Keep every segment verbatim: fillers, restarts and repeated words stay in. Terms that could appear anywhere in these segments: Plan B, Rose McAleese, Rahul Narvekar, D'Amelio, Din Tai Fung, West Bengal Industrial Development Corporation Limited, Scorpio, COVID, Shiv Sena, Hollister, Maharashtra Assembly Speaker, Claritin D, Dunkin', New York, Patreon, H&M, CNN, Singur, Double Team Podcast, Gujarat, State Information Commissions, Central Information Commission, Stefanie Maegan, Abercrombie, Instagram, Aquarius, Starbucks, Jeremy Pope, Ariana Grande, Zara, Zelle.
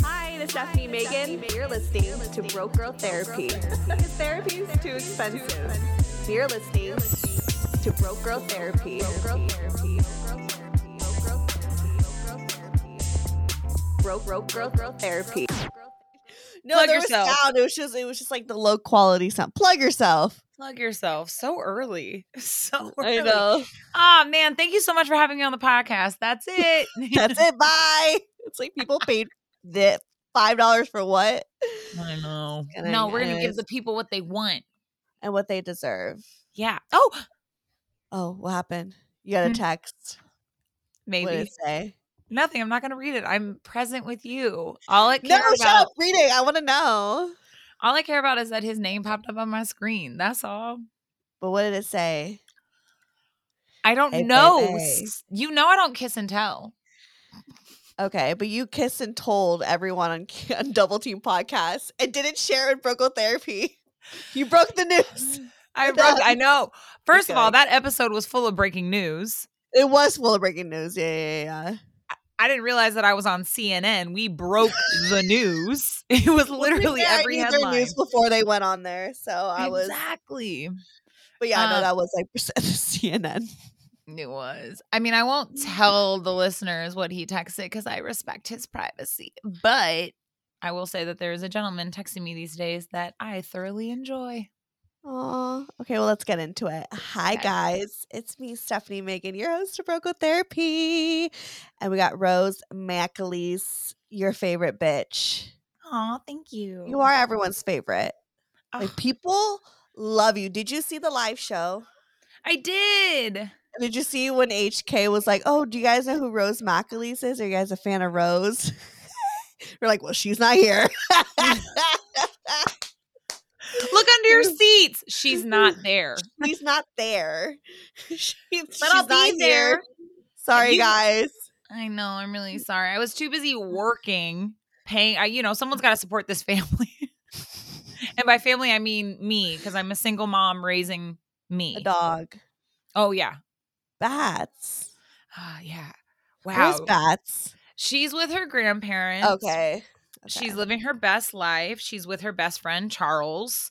Hi, this is Stefanie Maegan. You're listening to Broke Girl Therapy. Therapy is too expensive. You're listening to Broke Girl Therapy. Broke Girl Girl Therapy. No, plug there yourself. Was sound. It was just, it was just like the low quality sound. Plug yourself. Plug yourself. So early. So early. I know. Oh man, thank you so much for having me on the podcast. That's it. That's it. Bye. It's like people paid the five dollars for what? I know. And no, I we're gonna give the people what they want and what they deserve. Yeah. Oh. Oh, what happened? You got a text. Maybe. What did it say? Nothing. I'm not gonna read it. I'm present with you. All I care no, about. No, shut up. Read it. I want to know. All I care about is that his name popped up on my screen. That's all. But what did it say? I don't hey, know. Hey, hey. You know, I don't kiss and tell. Okay, but you kissed and told everyone on, on Double Team Podcast and didn't share in Broke Girl Therapy. You broke the news. I broke. I know. First okay. of all, that episode was full of breaking news. It was full of breaking news. Yeah, yeah, yeah. I didn't realize that I was on C N N. We broke the news. It was literally every headline news before they went on there. So I was exactly. But yeah, I know um, that was like C N N. It was. I mean, I won't tell the listeners what he texted because I respect his privacy. But I will say that there is a gentleman texting me these days that I thoroughly enjoy. Oh, okay. Well, let's get into it. Hi, okay. guys. It's me, Stefanie Maegan, your host of Broke Girl Therapy. And we got Rose McAleese, your favorite bitch. Aw, thank you. You are everyone's favorite. Oh. Like, people love you. Did you see the live show? I did. Did you see when H K was like, oh, do you guys know who Rose McAleese is? Are you guys a fan of Rose? We're like, well, she's not here. Look under your seats. She's not there. She's not there. She's, but she's I'll be there. Here. Sorry, you, guys. I know. I'm really sorry. I was too busy working, paying. I, you know, someone's got to support this family. And by family, I mean me, because I'm a single mom raising me. A dog. Oh, yeah. Bats. Uh, yeah. Wow. Who's Bats? She's with her grandparents. Okay. Okay. She's living her best life. She's with her best friend, Charles.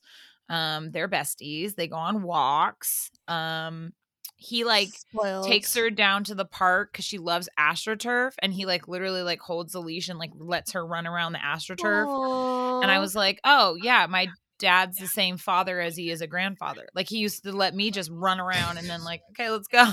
Um, they're besties. They go on walks. Um, he like Spoiled. takes her down to the park because she loves AstroTurf. And he like literally like holds the leash and like lets her run around the AstroTurf. Aww. And I was like, oh yeah, my dad's the same father as he is a grandfather. Like he used to let me just run around and then like, okay, let's go.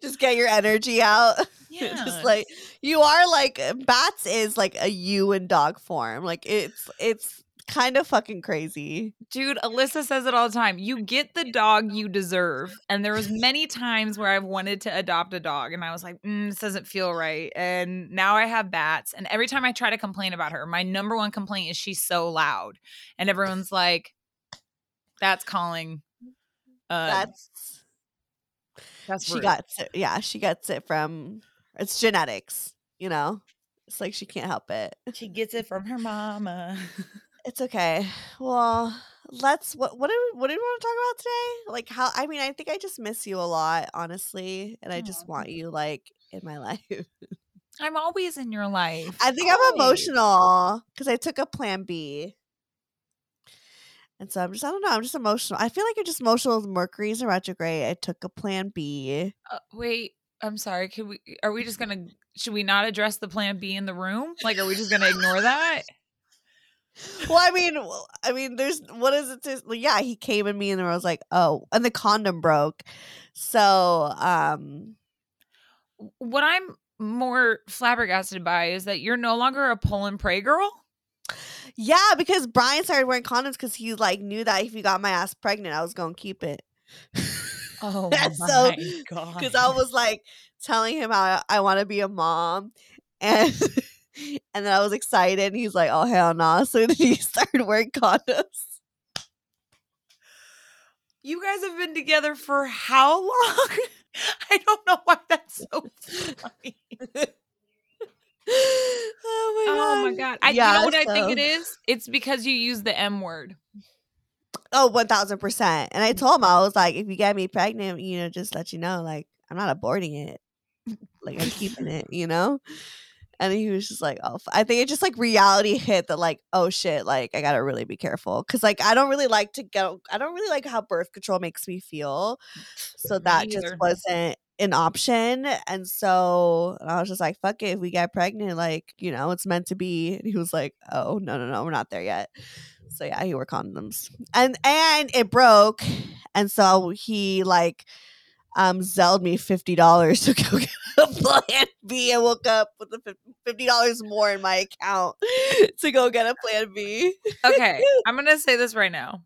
Just get your energy out. Yeah. Just like you are like Bats is like a you in dog form. Like it's it's kind of fucking crazy. Dude, Alyssa says it all the time. You get the dog you deserve. And there was many times where I've wanted to adopt a dog and I was like, mm, this doesn't feel right. And now I have Bats. And every time I try to complain about her, my number one complaint is she's so loud. And everyone's like, that's calling. Uh, that's. That's she rude. got it, yeah she gets it from it's genetics, you know, it's like she can't help it, she gets it from her mama. It's okay. Well, let's what what did we, what did we want to talk about today? Like how I mean I think I just miss you a lot, honestly, and I just want you like in my life. I'm always in your life. I think always. I'm emotional because I took a Plan B. And so I'm just, I don't know, I'm just emotional. I feel like I'm just emotional with Mercury's and retrograde. I took a Plan B. Uh, wait, I'm sorry. Can we, are we just going to, should we not address the Plan B in the room? Like, are we just going to ignore that? Well, I mean, I mean, there's, what is it? To, well, yeah, he came at me and I was like, oh, and the condom broke. So, um. What I'm more flabbergasted by is that you're no longer a pull and pray girl. Yeah, because Brian started wearing condoms because he like knew that if he got my ass pregnant, I was gonna keep it. Oh my so, god! Because I was like telling him how I, I want to be a mom, and And then I was excited, and he's like, oh, hell no. Nah. So then he started wearing condoms. You guys have been together for how long? I don't know why that's so funny. Oh, my God. Oh, my God. I, yeah, you know what so. I think it is? It's because you use the M word. Oh, one thousand percent. And I told him, I was like, if you get me pregnant, you know, just let you know, like, I'm not aborting it. Like, I'm keeping it, you know? And he was just like, oh, I think it just like reality hit that like, oh shit, like I got to really be careful. Cause like, I don't really like to go, I don't really like how birth control makes me feel. So that just wasn't an option. And so I was just like, fuck it. If we get pregnant, like, you know, it's meant to be. And he was like, oh no, no, no, we're not there yet. So yeah, he wore condoms and, and it broke. And so he like, Um, Zelled me fifty dollars to go get a Plan B. I woke up with fifty dollars more in my account to go get a Plan B. Okay, I'm going to say this right now.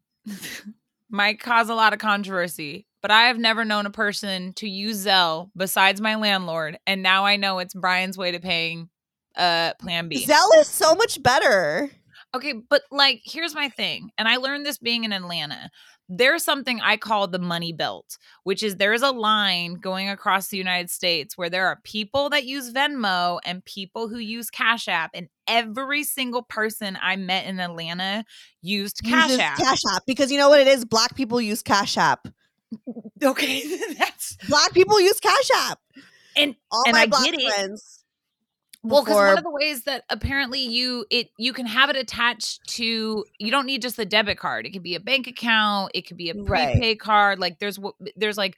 Might cause a lot of controversy, but I have never known a person to use Zelle besides my landlord, and now I know it's Brian's way to paying uh, Plan B. Zelle is so much better. Okay, but like, here's my thing, and I learned this being in Atlanta. There's something I call the money belt, which is there is a line going across the United States where there are people that use Venmo and people who use Cash App. And every single person I met in Atlanta used Cash App. Cash App. Because you know what it is? Black people use Cash App. Okay. That's... Black people use Cash App. And all and my I black get friends. It. Well, because one of the ways that apparently you it you can have it attached to, you don't need just the debit card. It could be a bank account. It could be a prepaid right. card. Like there's there's like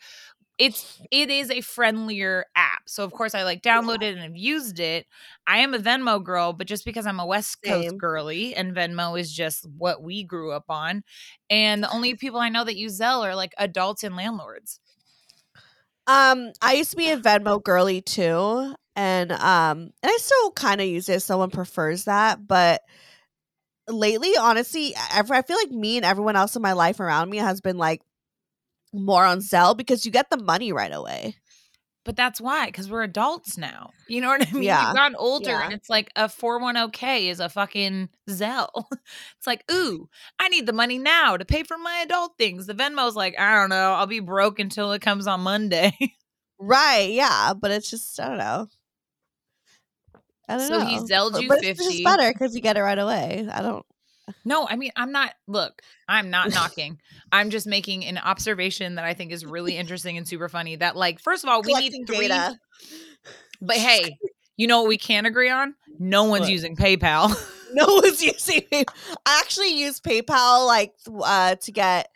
it's it is a friendlier app. So of course I like downloaded yeah. it and have used it. I am a Venmo girl, but just because I'm a West Coast Same. girly and Venmo is just what we grew up on. And the only people I know that use Zelle are like adults and landlords. Um, I used to be a Venmo girly too. And um, and I still kind of use it if someone prefers that. But lately, honestly, I, I feel like me and everyone else in my life around me has been like more on Zelle because you get the money right away. But that's why, because we're adults now. You know what I mean? Yeah. We've gotten older, yeah. and it's like a four one oh K is a fucking Zelle. It's like, ooh, I need the money now to pay for my adult things. The Venmo's like, I don't know, I'll be broke until it comes on Monday. Right, yeah. But it's just, I don't know. I don't so know. So he Zelled you but fifty. It's just better because you get it right away. I don't. No, I mean, I'm not. Look, I'm not knocking. I'm just making an observation that I think is really interesting and super funny. That, like, first of all, we Collecting need three. Data. But hey, you know what we can agree on? No one's what? using PayPal. No one's using. I actually use PayPal like uh, to get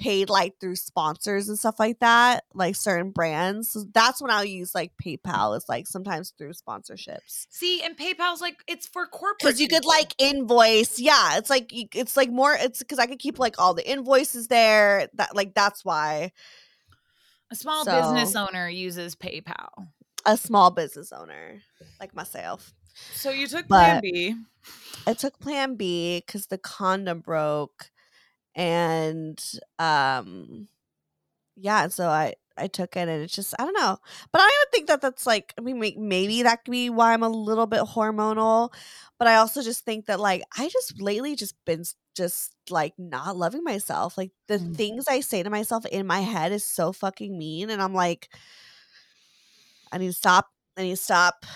paid like through sponsors and stuff like that, like certain brands. So that's when I'll use like PayPal. It's like sometimes through sponsorships. See, and PayPal's like it's for corporate because you people. could like invoice. Yeah, it's like it's like more. It's because I could keep like all the invoices there. That like that's why a small so, business owner uses PayPal. A small business owner like myself. So you took but Plan B. I took Plan B because the condom broke. And um yeah so I I took it, and it's just, I don't know, but I don't think that that's like, I mean, maybe that could be why I'm a little bit hormonal, but I also just think that like I just lately just been just like not loving myself, like the mm-hmm. things I say to myself in my head is so fucking mean, and I'm like, I need to stop I need to stop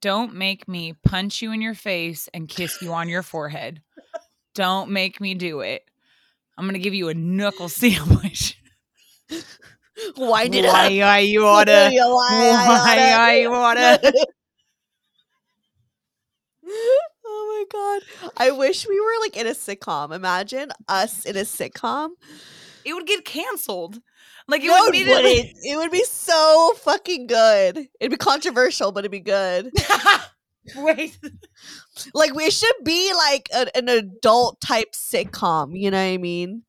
don't make me punch you in your face and kiss you on your forehead. Don't make me do it. I'm going to give you a knuckle sandwich. Why did why I? Why you order? Why you order? Oh my God. I wish we were like in a sitcom. Imagine us in a sitcom. It would get canceled. Like it no, would be it, it would be so fucking good. It'd be controversial, but it'd be good. Wait, like we should be like a, an adult type sitcom, you know what I mean?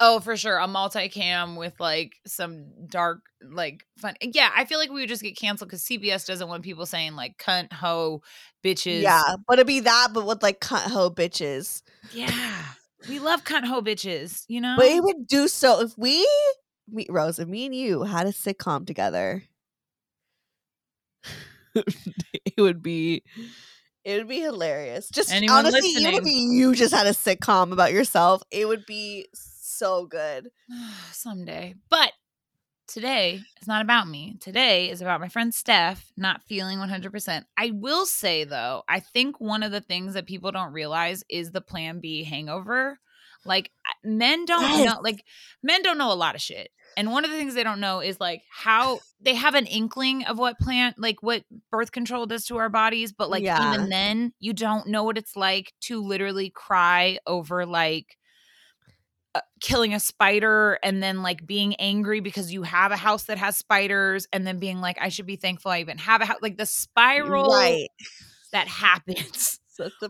Oh, for sure, a multicam with like some dark, like fun. Yeah, I feel like we would just get canceled because C B S doesn't want people saying like cunt, hoe, bitches. Yeah, but it'd be that, but with like cunt, hoe, bitches. Yeah, we love cunt, hoe, bitches. You know, but it would do so if we, we Rose, and me and you had a sitcom together. It would be It would be hilarious. Just Anyone honestly, even if you just had a sitcom about yourself, it would be so good. Someday. But today is not about me. Today is about my friend Steph not feeling one hundred percent. I will say, though, I think one of the things that people don't realize is the Plan B hangover. Like, men don't yes. know, like, men don't know a lot of shit. And one of the things they don't know is, like, how they have an inkling of what plant, like, what birth control does to our bodies. But, like, yeah. even then, you don't know what it's like to literally cry over, like, uh, killing a spider and then, like, being angry because you have a house that has spiders and then being like, I should be thankful I even have a house. Like, the spiral right. that happens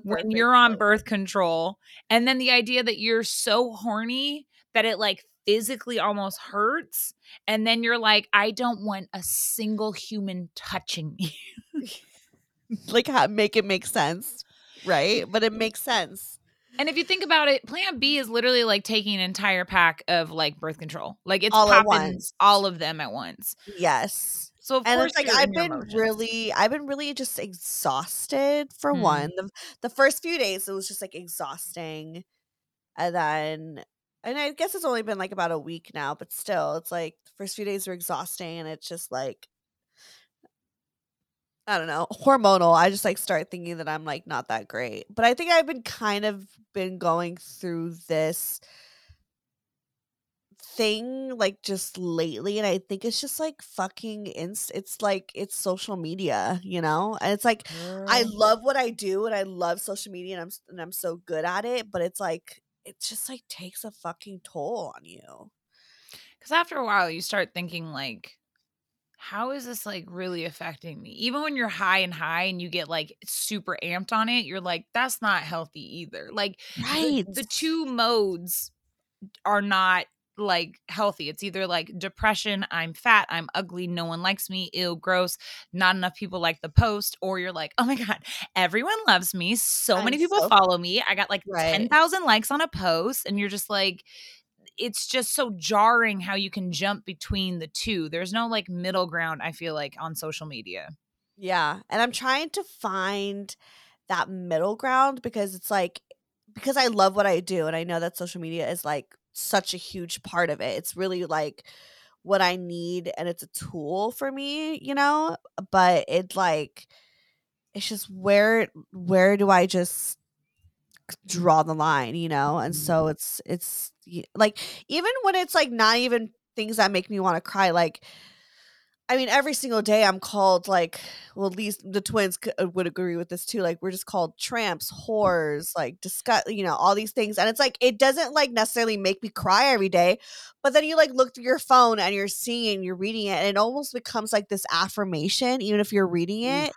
when you're on birth control. And then the idea that you're so horny that it, like, physically almost hurts, and then you're like, I don't want a single human touching me. Like, how, make it make sense, right? But it makes sense. And if you think about it, Plan B is literally like taking an entire pack of, like, birth control, like, it's all popping all of them at once. Yes. So of and course, it's like I've been emotions. really, I've been really just exhausted. For mm. one, the, the first few days it was just like exhausting, and then. And I guess it's only been like about a week now, but still, it's like the first few days were exhausting, and it's just like, I don't know, hormonal. I just like start thinking that I'm like not that great. But I think I've been kind of been going through this thing like just lately, and I think it's just like fucking inst- it's like it's social media, you know? And it's like mm. I love what I do, and I love social media, and I'm and I'm so good at it, but it's like it just like takes a fucking toll on you. Because after a while you start thinking like, how is this like really affecting me? Even when you're high and high and you get like super amped on it, you're like, that's not healthy either. Like right. the, the two modes are not like healthy. It's either like depression, I'm fat, I'm ugly, no one likes me, ew, gross, not enough people like the post, or you're like, oh my god, everyone loves me, so I'm many people so follow me, I got like right. ten thousand likes on a post, and you're just like, it's just so jarring how you can jump between the two. There's no like middle ground, I feel like, on social media. Yeah, and I'm trying to find that middle ground, because it's like, because I love what I do, and I know that social media is like such a huge part of it. It's really like what I need, and it's a tool for me, you know, but it like, it's just where where do I just draw the line, you know? And so it's it's like, even when it's like not even things that make me want to cry, like, I mean, every single day I'm called like, well, at least the twins would agree with this too. Like, we're just called tramps, whores, like disgust, you know, all these things. And it's like, it doesn't like necessarily make me cry every day, but then you like look through your phone and you're seeing, you're reading it, and it almost becomes like this affirmation, even if you're reading it.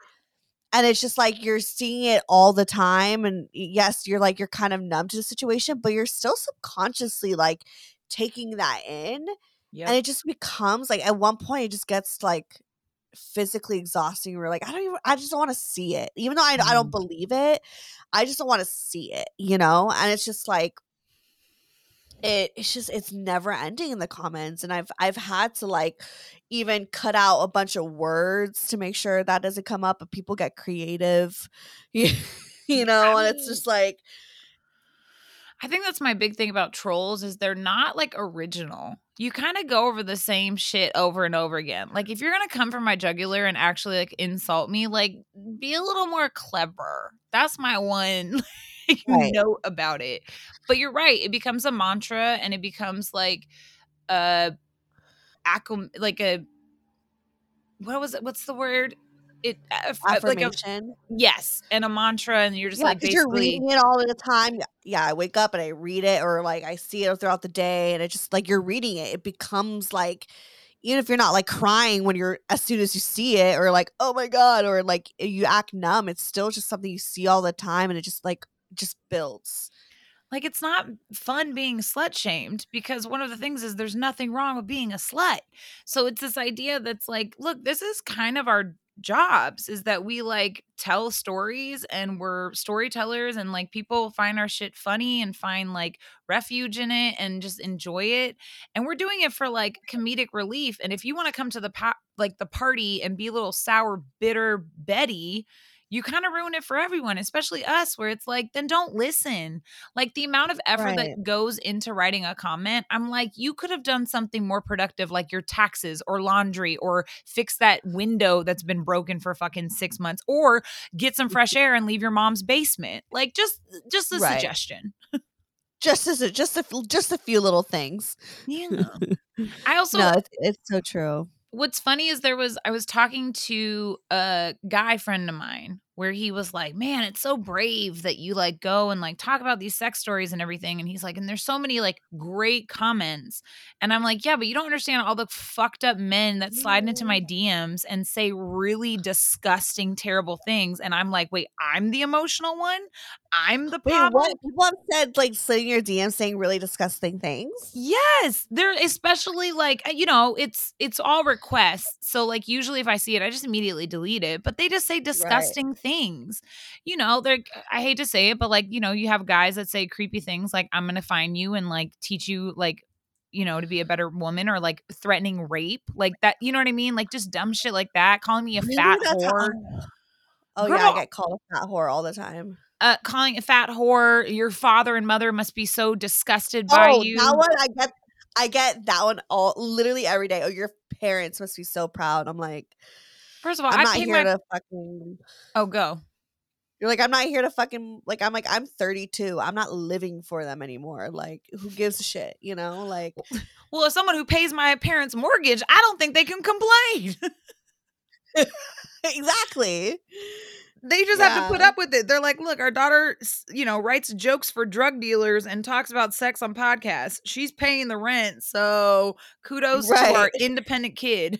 And it's just like, you're seeing it all the time. And yes, you're like, you're kind of numb to the situation, but you're still subconsciously like taking that in. Yep. And it just becomes like, at one point it just gets like physically exhausting. We're like, I don't even, I just don't want to see it. Even though I, mm. I don't believe it, I just don't want to see it, you know? And it's just like, it, it's just, it's never ending in the comments. And I've, I've had to like even cut out a bunch of words to make sure that doesn't come up, but people get creative, you, you know? And it's just like, I think that's my big thing about trolls, is they're not like original. You kind of go over the same shit over and over again. Like, if you're going to come for my jugular and actually like insult me, like, be a little more clever. That's my one like, right. note about it. But you're right. It becomes a mantra, and it becomes like a, like a, what was it? What's the word? It uh, affirmation, like a, yes, and a mantra, and you're just yeah, like basically you're reading it all the time. Yeah, I wake up and I read it, or like I see it throughout the day, and it just like you're reading it. It becomes like, even if you're not like crying when you're as soon as you see it, or like oh my god, or like you act numb, it's still just something you see all the time, and it just like just builds. Like, it's not fun being slut shamed, because one of the things is there's nothing wrong with being a slut. So it's this idea that's like, look, this is kind of our jobs, is that we like tell stories, and we're storytellers, and like people find our shit funny and find like refuge in it and just enjoy it, and we're doing it for like comedic relief. And if you want to come to the po- like the party and be a little sour, bitter Betty, you kind of ruin it for everyone, especially us, where it's like, then don't listen. Like the amount of effort right. that goes into writing a comment, I'm like, you could have done something more productive, like your taxes or laundry, or fix that window that's been broken for fucking six months, or get some fresh air and leave your mom's basement. Like just, just a right. suggestion. Just as a, just a, just a few little things. Yeah. I also, no, it's, it's so true. What's funny is there was, I was talking to a guy friend of mine where he was like, man, it's so brave that you like go and like talk about these sex stories and everything. And he's like, and there's so many like great comments. And I'm like, yeah, but you don't understand all the fucked up men that slide into my D Ms and say really disgusting, terrible things. And I'm like, wait, I'm the emotional one. I'm the problem. Wait, what? People have said like sliding your D Ms saying really disgusting things. Yes. They're especially like, you know, it's, it's all requests. So like usually if I see it, I just immediately delete it, but they just say disgusting right. things, you know, they're, I hate to say it, but like, you know, you have guys that say creepy things like, I'm going to find you and like teach you like, you know, to be a better woman, or like threatening rape like that. You know what I mean? Like just dumb shit like that. Calling me a Maybe fat whore. How- oh Girl. yeah. I get called a fat whore all the time. Uh, calling a fat whore. Your father and mother must be so disgusted oh, by you. That one, I get, I get that one all literally every day. Oh, your parents must be so proud. I'm like, first of all, I'm I not paid here my... to fucking. Oh, go. You're like, I'm not here to fucking. Like, I'm like, I'm thirty-two. I'm not living for them anymore. Like, who gives a shit? You know, like. Well, as someone who pays my parents' mortgage, I don't think they can complain. Exactly. They just yeah. have to put up with it. They're like, look, our daughter, you know, writes jokes for drug dealers and talks about sex on podcasts. She's paying the rent. So kudos right. to our independent kid.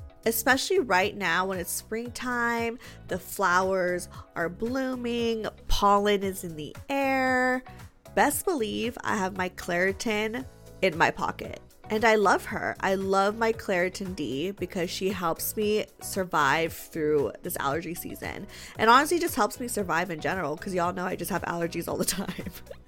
Especially right now when it's springtime, the flowers are blooming, pollen is in the air. Best believe I have my Claritin in my pocket. And I love her. I love my Claritin D because she helps me survive through this allergy season. And honestly, just helps me survive in general because y'all know I just have allergies all the time.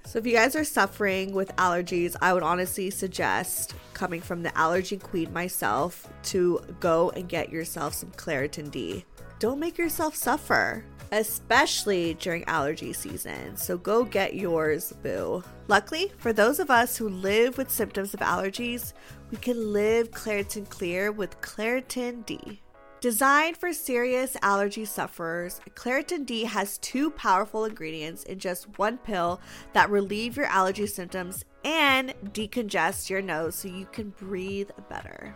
So if you guys are suffering with allergies, I would honestly suggest, coming from the allergy queen myself, to go and get yourself some Claritin D. Don't make yourself suffer, especially during allergy season. So go get yours, boo. Luckily, for those of us who live with symptoms of allergies, we can live Claritin Clear with Claritin D. Designed for serious allergy sufferers, Claritin D has two powerful ingredients in just one pill that relieve your allergy symptoms and decongest your nose so you can breathe better.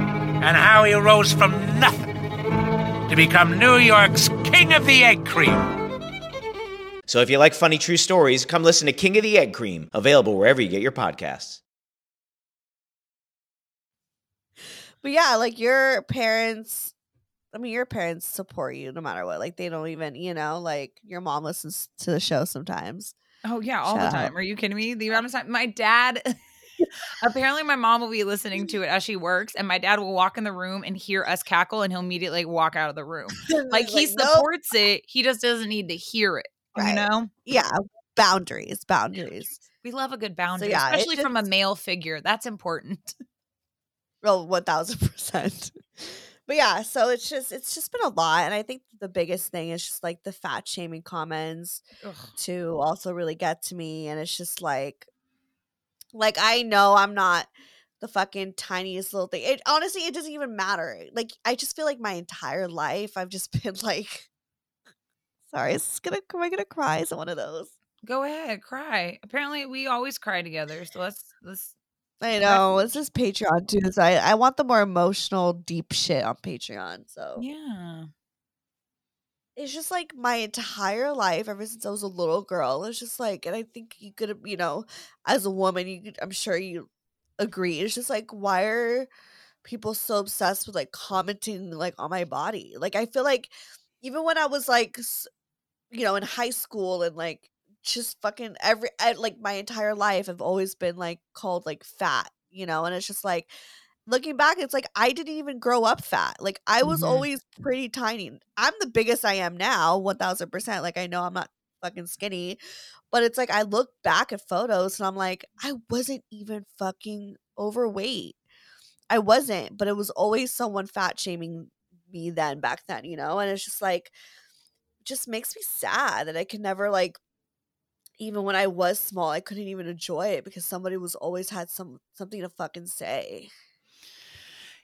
And how he rose from nothing to become New York's King of the Egg Cream. So if you like funny true stories, come listen to King of the Egg Cream, available wherever you get your podcasts. But yeah, like your parents, I mean, your parents support you no matter what. Like they don't even, you know, like your mom listens to the show sometimes. Oh yeah, all Shout the time. Out. Are you kidding me? The amount of time my dad... Apparently my mom will be listening to it as she works, and my dad will walk in the room and hear us cackle, and he'll immediately walk out of the room. Like, he like, supports nope. it. He just doesn't need to hear it. Right. You know? Yeah. Boundaries. Boundaries. We love a good boundary, so, yeah, especially just, from a male figure. That's important. Well, one thousand percent. But yeah, so it's just it's just been a lot. And I think the biggest thing is just like the fat shaming comments Ugh. to also really get to me. And it's just like, like, I know I'm not the fucking tiniest little thing. It honestly, it doesn't even matter. Like, I just feel like my entire life I've just been like, sorry, is this gonna, am I gonna cry? Is it one of those? Go ahead, cry. Apparently we always cry together. So let's let's I know. It's just Patreon too. So I, I want the more emotional, deep shit on Patreon. So yeah. It's just like my entire life, ever since I was a little girl, it's just like, and I think you could, you know, as a woman, you could, I'm sure you agree. It's just like, why are people so obsessed with like commenting like on my body? Like, I feel like even when I was like, you know, in high school and like, just fucking every I, like my entire life I've always been like called like fat, you know, and it's just like looking back, it's like I didn't even grow up fat. Like I was mm-hmm. always pretty tiny. I'm the biggest I am now, one thousand percent. Like I know I'm not fucking skinny, but it's like I look back at photos and I'm like, I wasn't even fucking overweight. I wasn't, but it was always someone fat shaming me then back then, you know, and it's just like just makes me sad that I can never like even when I was small, I couldn't even enjoy it because somebody was always had some something to fucking say.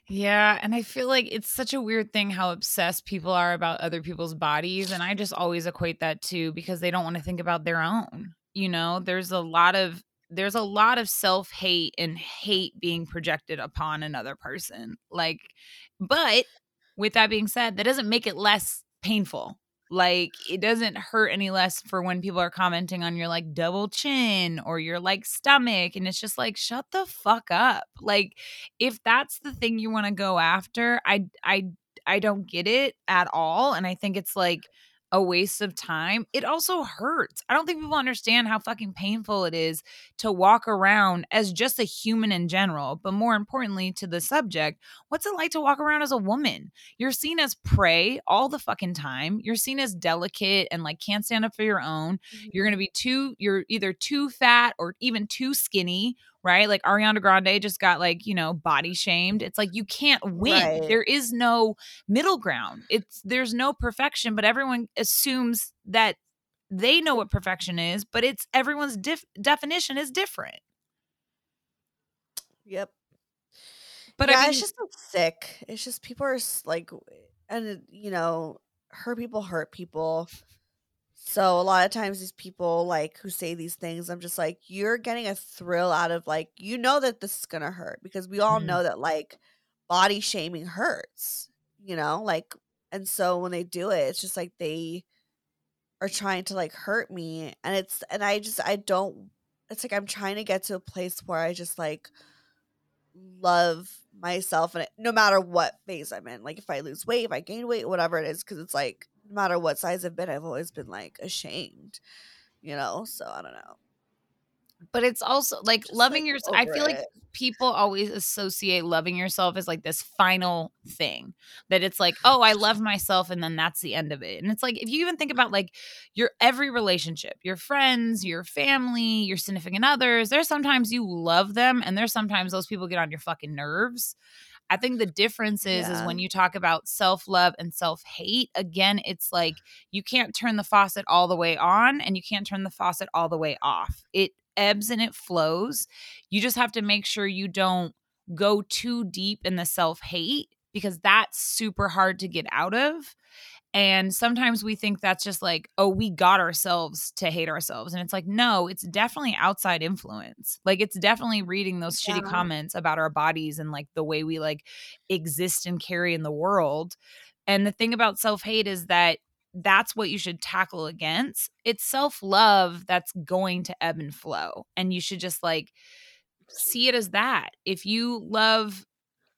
Yeah, and I feel like it's such a weird thing how obsessed people are about other people's bodies, and I just always equate that to because they don't want to think about their own. You know, there's a lot of there's a lot of self-hate and hate being projected upon another person. Like, but with that being said, that doesn't make it less painful. Like, it doesn't hurt any less for when people are commenting on your, like, double chin or your, like, stomach. And it's just like, shut the fuck up. Like, if that's the thing you want to go after, I, I, I don't get it at all. And I think it's, like, a waste of time. It also hurts. I don't think people understand how fucking painful it is to walk around as just a human in general, but more importantly to the subject, what's it like to walk around as a woman? You're seen as prey all the fucking time. You're seen as delicate and like can't stand up for your own. Mm-hmm. You're going to be too, you're either too fat or even too skinny, right? Like Ariana Grande just got like, you know, body shamed. It's like, you can't win. Right. There is no middle ground. It's there's no perfection, but everyone assumes that they know what perfection is, but it's everyone's dif- definition is different. Yep. But yeah, I mean, it's just so sick. It's just people are like, and you know, hurt people hurt people. So a lot of times these people like who say these things, I'm just like, you're getting a thrill out of like, you know that this is going to hurt because we all mm. know that like body shaming hurts, you know, like, and so when they do it, it's just like they are trying to like hurt me. And it's, and I just, I don't, it's like, I'm trying to get to a place where I just like love myself and it, no matter what phase I'm in, like if I lose weight, if I gain weight, whatever it is, because it's like, no matter what size I've been, I've always been like ashamed, you know? So I don't know. But it's also like just loving like yourself. I feel it. Like people always associate loving yourself as like this final thing that it's like, oh, I love myself. And then that's the end of it. And it's like, if you even think about like your every relationship, your friends, your family, your significant others, there's sometimes you love them. And there's sometimes those people get on your fucking nerves. I think the difference is, yeah. is when you talk about self-love and self-hate, again, it's like you can't turn the faucet all the way on and you can't turn the faucet all the way off. It ebbs and it flows. You just have to make sure you don't go too deep in the self-hate because that's super hard to get out of. And sometimes we think that's just like, oh, we got ourselves to hate ourselves. And it's like, no, it's definitely outside influence. Like, it's definitely reading those yeah. shitty comments about our bodies and like the way we like exist and carry in the world. And the thing about self-hate is that that's what you should tackle against. It's self-love that's going to ebb and flow. And you should just like see it as that. If you love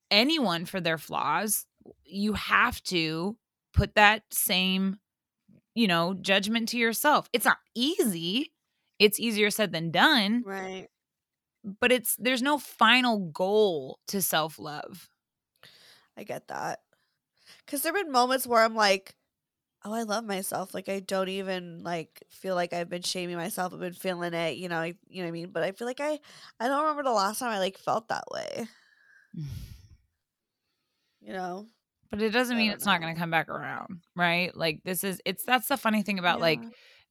anyone for their flaws, you have to put that same, you know, judgment to yourself. It's not easy. It's easier said than done. Right. but it's there's no final goal to self-love. I get that. Because there have been moments where I'm like, oh, I love myself. Like, I don't even, like, feel like I've been shaming myself. I've been feeling it, you know, I, you know what I mean? But I feel like I, I don't remember the last time I, like, felt that way. You know? But it doesn't I mean it's know. not going to come back around, right? Like, this is, it's, that's the funny thing about, yeah. like,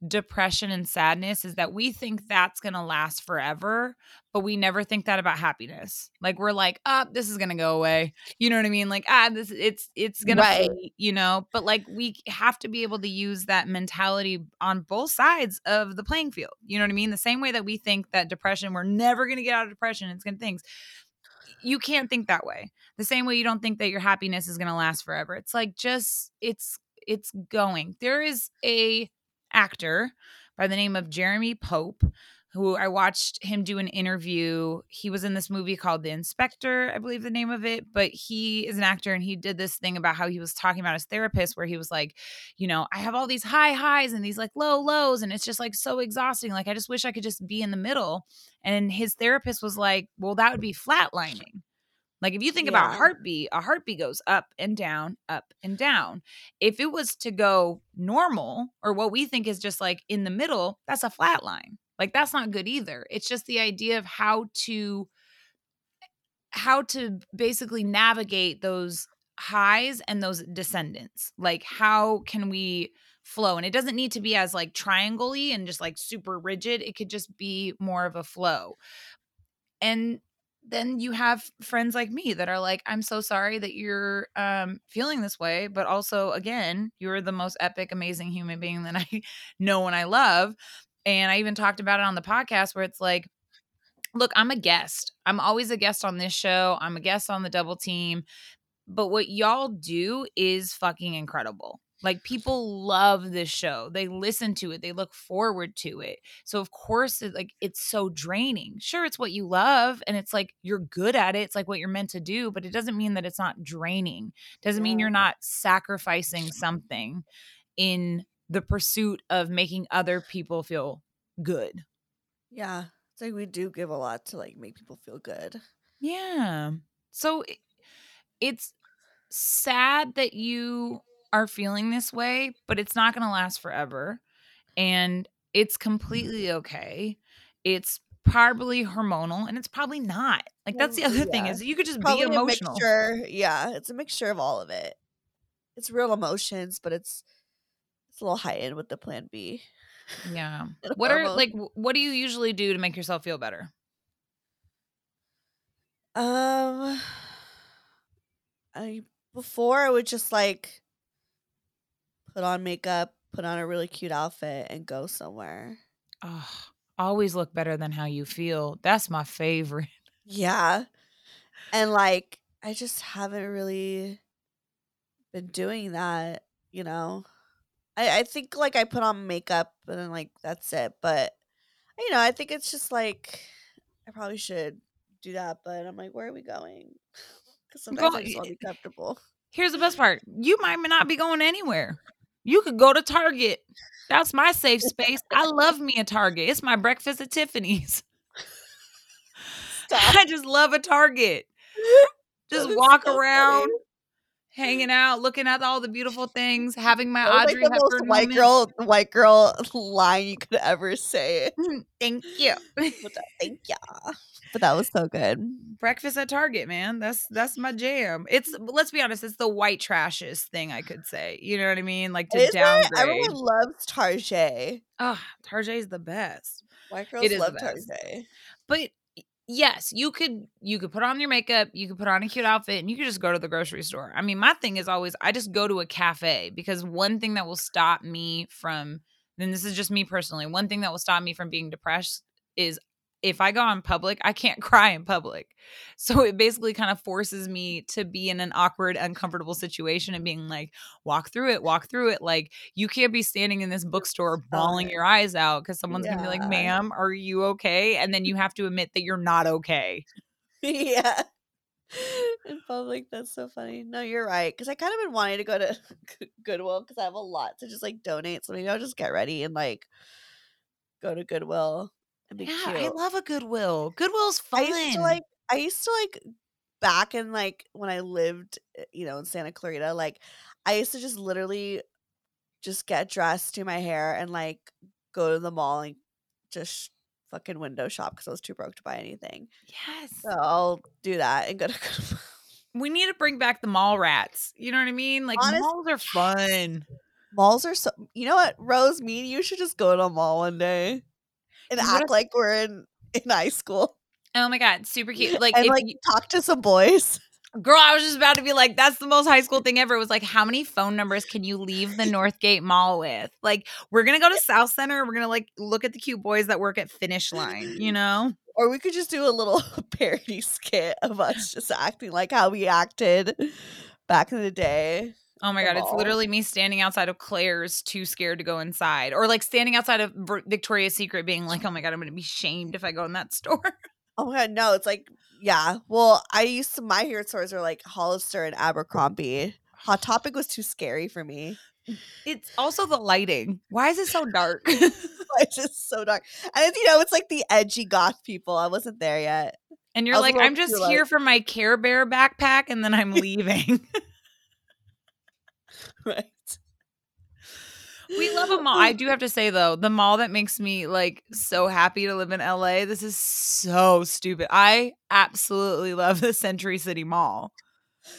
depression and sadness is that we think that's going to last forever, but we never think that about happiness. Like, we're like, oh, this is going to go away. You know what I mean? Like, ah, this, it's, it's going right. to, you know, but like, we have to be able to use that mentality on both sides of the playing field. You know what I mean? The same way that we think that depression, we're never going to get out of depression. It's going to things. You can't think that way. The same way you don't think that your happiness is going to last forever. It's like, just, it's, it's going. There is a actor by the name of Jeremy Pope, who I watched him do an interview. He was in this movie called The Inspector, I believe the name of it, but he is an actor and he did this thing about how he was talking about his therapist where he was like, you know, I have all these high highs and these like low lows and it's just like so exhausting. Like, I just wish I could just be in the middle. And his therapist was like, well, that would be flatlining. Like, if you think yeah. about heartbeat, a heartbeat goes up and down, up and down. If it was to go normal or what we think is just like in the middle, that's a flat line. Like, that's not good either. It's just the idea of how to, how to basically navigate those highs and those descendants. Like, how can we flow? And it doesn't need to be as like triangle-y and just like super rigid. It could just be more of a flow. And then you have friends like me that are like, I'm so sorry that you're um, feeling this way. But also, again, you're the most epic, amazing human being that I know and I love. And I even talked about it on the podcast where it's like, look, I'm a guest. I'm always a guest on this show. I'm a guest on the Double Team. But what y'all do is fucking incredible. Like, people love this show. They listen to it. They look forward to it. So of course, it, like, it's so draining. Sure, it's what you love and it's like you're good at it. It's like what you're meant to do, but it doesn't mean that it's not draining. It doesn't mean you're not sacrificing something in the pursuit of making other people feel good. Yeah. It's like we do give a lot to like make people feel good. Yeah. So it, it's sad that you are feeling this way, but it's not going to last forever. And it's completely okay. It's probably hormonal and it's probably not. Like, that's the other yeah. thing is you could just probably be emotional. Mixture, yeah. It's a mixture of all of it. It's real emotions, but it's, it's a little heightened with the Plan B. Yeah. What hormone. are like, what do you usually do to make yourself feel better? Um, I, before I would just like, put on makeup, put on a really cute outfit, and go somewhere. Oh, always look better than how you feel. That's my favorite. Yeah. And, like, I just haven't really been doing that, you know. I, I think, like, I put on makeup, and then, like, that's it. But, you know, I think it's just, like, I probably should do that. But I'm like, where are we going? Because sometimes I just want to be comfortable. Here's the best part. You might not be going anywhere. You could go to Target. That's my safe space. I love me a Target. It's my breakfast at Tiffany's. Stop. I just love a Target. Just walk so around, funny. Hanging out, looking at all the beautiful things, having my that Audrey like the Hepburn most white girl, white girl line you could ever say. Thank you. Thank you. But that was so good. Breakfast at Target, man. That's that's my jam. It's let's be honest, it's the white trashes thing I could say. You know what I mean? Like to downgrade. It? Everyone loves Target. Oh, Target is the best. White girls love Target. But yes, you could you could put on your makeup, you could put on a cute outfit, and you could just go to the grocery store. I mean, my thing is always I just go to a cafe because one thing that will stop me from and this is just me personally, one thing that will stop me from being depressed is if I go in public, I can't cry in public. So it basically kind of forces me to be in an awkward, uncomfortable situation and being like, walk through it, walk through it. Like, you can't be standing in this bookstore bawling your eyes out because someone's yeah. going to be like, ma'am, are you okay? And then you have to admit that you're not okay. Yeah. In public, that's so funny. No, you're right. Because I kind of been wanting to go to Goodwill because I have a lot to just like donate. So maybe I'll just get ready and like go to Goodwill. It'd be yeah, cute. I love a Goodwill. Goodwill's fun. I used to like, I used to like back in like when I lived, you know, in Santa Clarita, like I used to just literally just get dressed, do my hair, and like go to the mall and just fucking window shop because I was too broke to buy anything. Yes. So I'll do that and go to Goodwill. We need to bring back the mall rats. You know what I mean? Like, honestly, malls are fun. Malls are so. You know what, Rose? Me and you should just go to a mall one day and act if- like we're in, in high school. Oh my god, super cute! Like, and like you- talk to some boys. Girl, I was just about to be like, that's the most high school thing ever. It was like, how many phone numbers can you leave the Northgate Mall with? Like, we're going to go to South Center. We're going to, like, look at the cute boys that work at Finish Line, you know? Or we could just do a little parody skit of us just acting like how we acted back in the day. Oh, my God. It's literally me standing outside of Claire's too scared to go inside. Or, like, standing outside of Victoria's Secret being like, oh, my God, I'm going to be shamed if I go in that store. Oh, my God. No, it's like. Yeah, well, I used to, my hair stores are like Hollister and Abercrombie. Hot Topic was too scary for me. It's also the lighting. Why is it so dark? It's just so dark. And, you know, it's like the edgy goth people. I wasn't there yet. And you're like, I'm just here for my Care Bear backpack, and then I'm leaving. Right. We love a mall. I do have to say, though, the mall that makes me, like, so happy to live in L A, this is so stupid. I absolutely love the Century City Mall.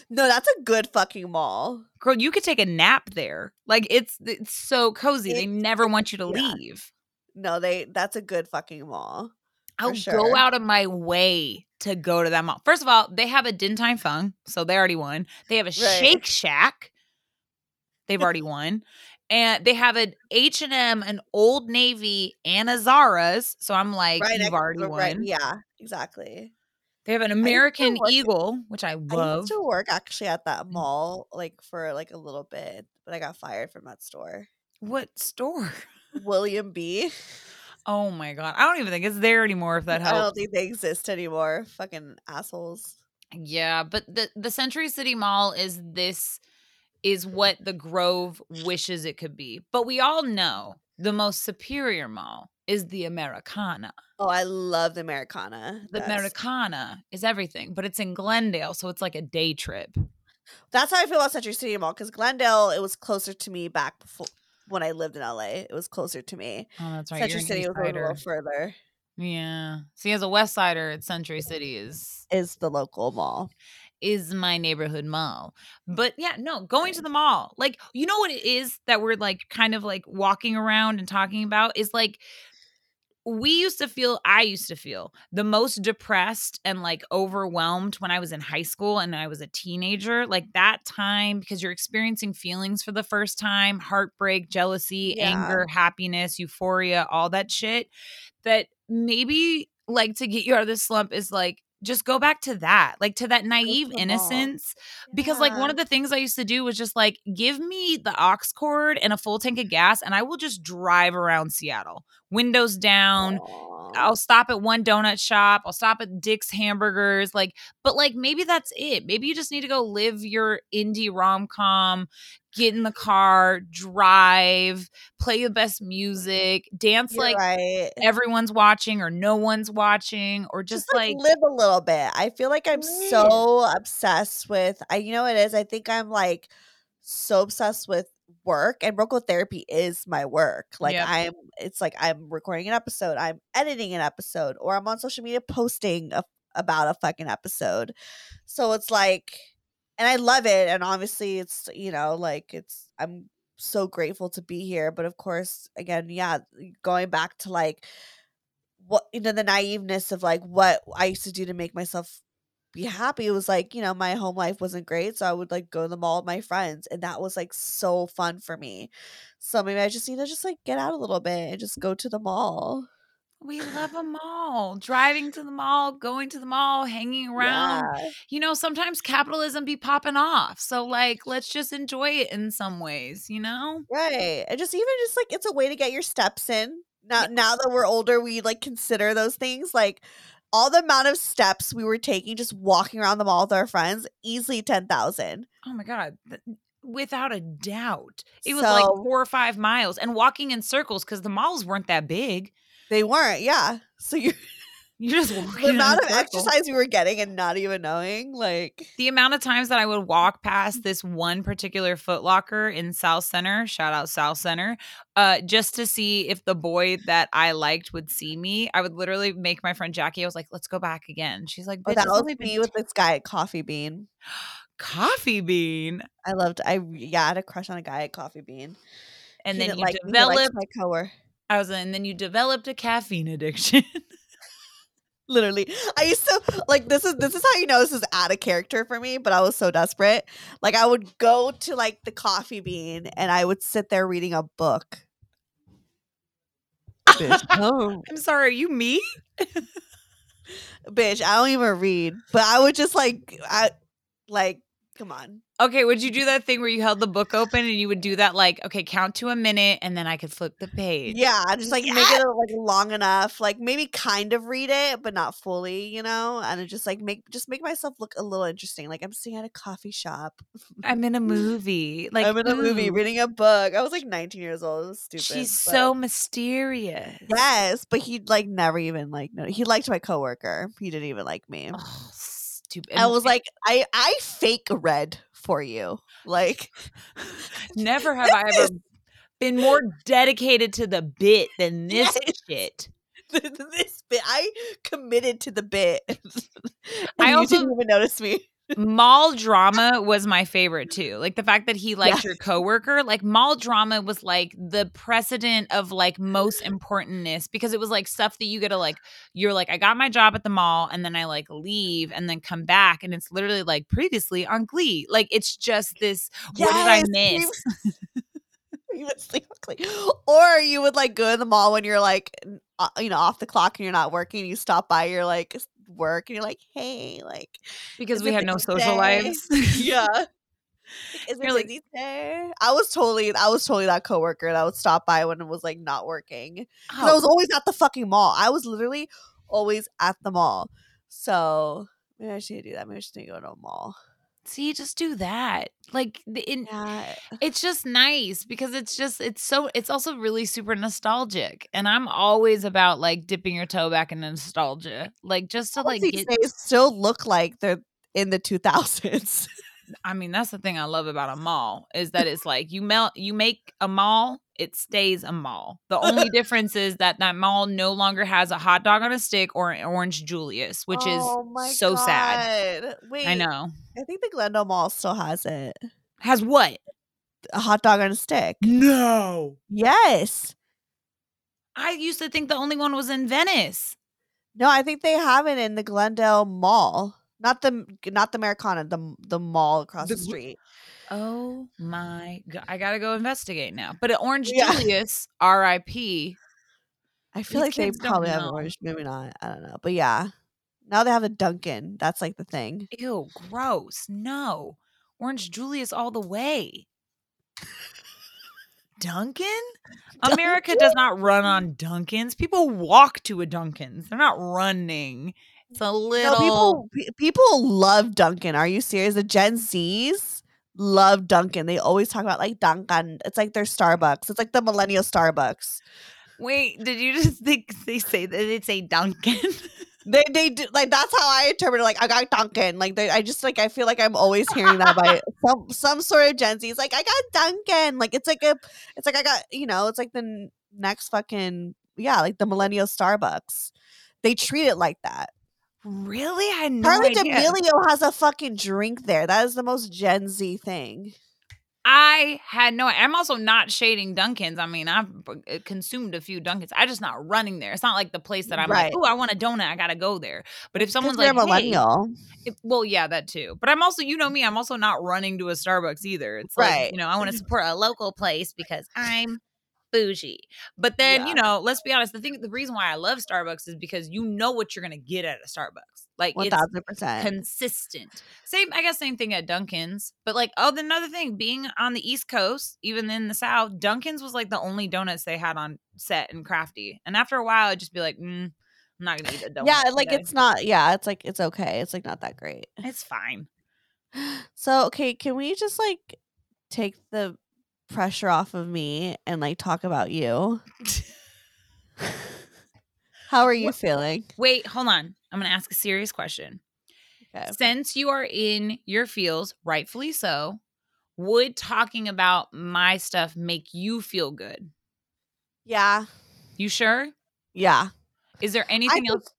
No, that's a good fucking mall. Girl, you could take a nap there. Like, it's it's so cozy. It, they never want you to yeah. leave. No, they. That's a good fucking mall. I'll sure. go out of my way to go to that mall. First of all, they have a Din Tai Fung, so they already won. They have a right. Shake Shack. They've already won. And they have an H and M, an Old Navy, and a Zara's. So I'm like, right, you've already won. Right. Yeah, exactly. They have an American Eagle, which I love. I used to work actually at that mall like for like a little bit, but I got fired from that store. What store? William B. Oh, my God. I don't even think it's there anymore, if that helps. I don't think they exist anymore. Fucking assholes. Yeah, but the, the Century City Mall is this... is what the Grove wishes it could be. But we all know the most superior mall is the Americana. Oh, I love the Americana. The That's... Americana is everything, but it's in Glendale, so it's like a day trip. That's how I feel about Century City Mall, because Glendale, it was closer to me back before, when I lived in L A. It was closer to me. Oh, that's right. Century City was a little further. Yeah. See, as a West Sider, Century City is... is the local mall. Is my neighborhood mall. But yeah, no, going to the mall. Like, you know what it is that we're like kind of like walking around and talking about is like we used to feel, I used to feel the most depressed and like overwhelmed when I was in high school and I was a teenager. Like that time, because you're experiencing feelings for the first time, heartbreak, jealousy, yeah. anger, happiness, euphoria, all that shit that maybe like to get you out of this slump is like, just go back to that, like to that naive innocence. Yeah. Because like one of the things I used to do was just like, give me the aux cord and a full tank of gas and I will just drive around Seattle. Windows down. Aww. I'll stop at one donut shop. I'll stop at Dick's Hamburgers. Like, but like, maybe that's it. Maybe you just need to go live your indie rom-com, get in the car, drive, play the best music, dance You're like right. everyone's watching or no one's watching, or just, just like, like live a little bit. I feel like I'm live. so obsessed with, I, you know what it is? I think I'm like so obsessed with work, and Broke Girl Therapy is my work. Like yep. I'm, it's like I'm recording an episode, I'm editing an episode, or I'm on social media posting a, about a fucking episode. So it's like, and I love it. And obviously it's, you know, like it's, I'm so grateful to be here. But of course, again, yeah, going back to like what, you know, the naiveness of like what I used to do to make myself be happy. It was like, you know, my home life wasn't great. So I would like go to the mall with my friends. And that was like so fun for me. So maybe I just need to just like get out a little bit and just go to the mall. We love a mall, driving to the mall, going to the mall, hanging around. Yeah. You know, sometimes capitalism be popping off. So, like, let's just enjoy it in some ways, you know? Right. And just even just, like, it's a way to get your steps in. Now, now that we're older, we, like, consider those things. Like, all the amount of steps we were taking just walking around the mall with our friends, easily ten thousand. Oh, my God. Without a doubt. It was, so, like, four or five miles. And walking in circles because the malls weren't that big. They weren't, yeah. So you you just walking the amount of exercise we were getting and not even knowing, like the amount of times that I would walk past this one particular Foot Locker in South Center, shout out South Center, uh, just to see if the boy that I liked would see me. I would literally make my friend Jackie. I was like, "Let's go back again." She's like, "Bitch, oh, that was me been- with this guy at Coffee Bean." Coffee Bean. I loved. I yeah, I had a crush on a guy at Coffee Bean, and he then you like developed my coworker. I was, and then you developed a caffeine addiction. Literally, I used to like this is this is how you know this is out of character for me. But I was so desperate. Like I would go to like the Coffee Bean and I would sit there reading a book. Bitch, oh. I'm sorry, are you me? Bitch, I don't even read. But I would just like I like come on. Okay, would you do that thing where you held the book open and you would do that like, okay, count to a minute and then I could flip the page? Yeah, just like yeah. make it like long enough, like maybe kind of read it, but not fully, you know? And it just like make just make myself look a little interesting. Like I'm sitting at a coffee shop. I'm in a movie. Like I'm in a ooh. movie reading a book. I was like nineteen years old. It was stupid. She's but... so mysterious. Yes, but he like never even like no. He liked my coworker. He didn't even like me. Oh, stupid. I was like, I I fake read. For you, like never have I ever been more dedicated to the bit than this yes. shit. This bit, I committed to the bit. I also didn't even notice me. Mall drama was my favorite too. Like the fact that he liked yes. your coworker, like mall drama was like the precedent of like most importantness because it was like stuff that you get to like, you're like, I got my job at the mall and then I like leave and then come back. And it's literally like previously on Glee. Like it's just this, yes, what did I miss? You, you would sleep on Glee. Or you would like go to the mall when you're like, you know, off the clock and you're not working. You stop by, you're like, work and you're like, hey, like because we had no social lives. Yeah. Is it busy there? I was totally I was totally that coworker that would stop by when it was like not working. Because oh. I was always at the fucking mall. I was literally always at the mall. So maybe I should do that. Maybe I should go to a mall. See, just do that. Like in, yeah. It's just nice because it's just it's so it's also really super nostalgic. And I'm always about like dipping your toe back in nostalgia. Like just to like get, they still look like they're in the two thousands. I mean, that's the thing I love about a mall is that it's like you melt you make a mall, it stays a mall. The only difference is that that mall no longer has a hot dog on a stick or an Orange Julius, which oh is my so God. sad. Wait, I know. I think the Glendale Mall still has it. Has what? A hot dog on a stick. No. Yes. I used to think the only one was in Venice. No, I think they have it in the Glendale Mall. Not the not the Americana, the the mall across the, the street. Oh my God! I gotta go investigate now. But at Orange yeah. Julius, R I P. I feel like they probably have Orange, maybe not. I don't know, but yeah. Now they have a Dunkin'. That's like the thing. Ew, gross. No, Orange Julius all the way. Dunkin'? Dunkin'? America does not run on Dunkin's. People walk to a Dunkin's. They're not running. It's a little. No, people, people love Dunkin'. Are you serious? The Gen Zs love Dunkin'. They always talk about like Dunkin'. It's like their Starbucks. It's like the millennial Starbucks. Wait, did you just think they say that it's a Dunkin'? They they do like that's how I interpret it. Like I got Dunkin'. Like they, I just like I feel like I'm always hearing that by some some sort of Gen Z. It's like I got Dunkin'. Like it's like a it's like I got you know it's like the next fucking yeah like the millennial Starbucks. They treat it like that. Really? I had no Charlie idea. D'Amelio has a fucking drink there. That is the most Gen Z thing. I had no I'm also not shading Dunkin's. I mean, I've consumed a few Dunkin's. I'm just not running there. It's not like the place that I'm right. like, oh, I want a donut. I got to go there. But if someone's like, millennial. Hey, it, well, yeah, that too. But I'm also, you know me, I'm also not running to a Starbucks either. It's right. like, you know, I want to support a local place because I'm bougie. But then, yeah. you know, let's be honest. The thing, the reason why I love Starbucks is because you know what you're going to get at a Starbucks. Like one thousand percent. It's consistent. Same, I guess, same thing at Dunkin's. But like, oh, then another thing, being on the East Coast, even in the South, Dunkin's was like the only donuts they had on set and crafty. And after a while, I'd just be like, mm, I'm not going to eat a donut. Yeah, like today. It's not. Yeah, it's like, it's okay. It's like not that great. It's fine. So, okay, can we just like take the pressure off of me and like talk about you? How are you what, feeling? Wait, hold on. I'm going to ask a serious question. Okay. Since you are in your feels, rightfully so, would talking about my stuff make you feel good? Yeah. You sure? Yeah. Is there anything I else?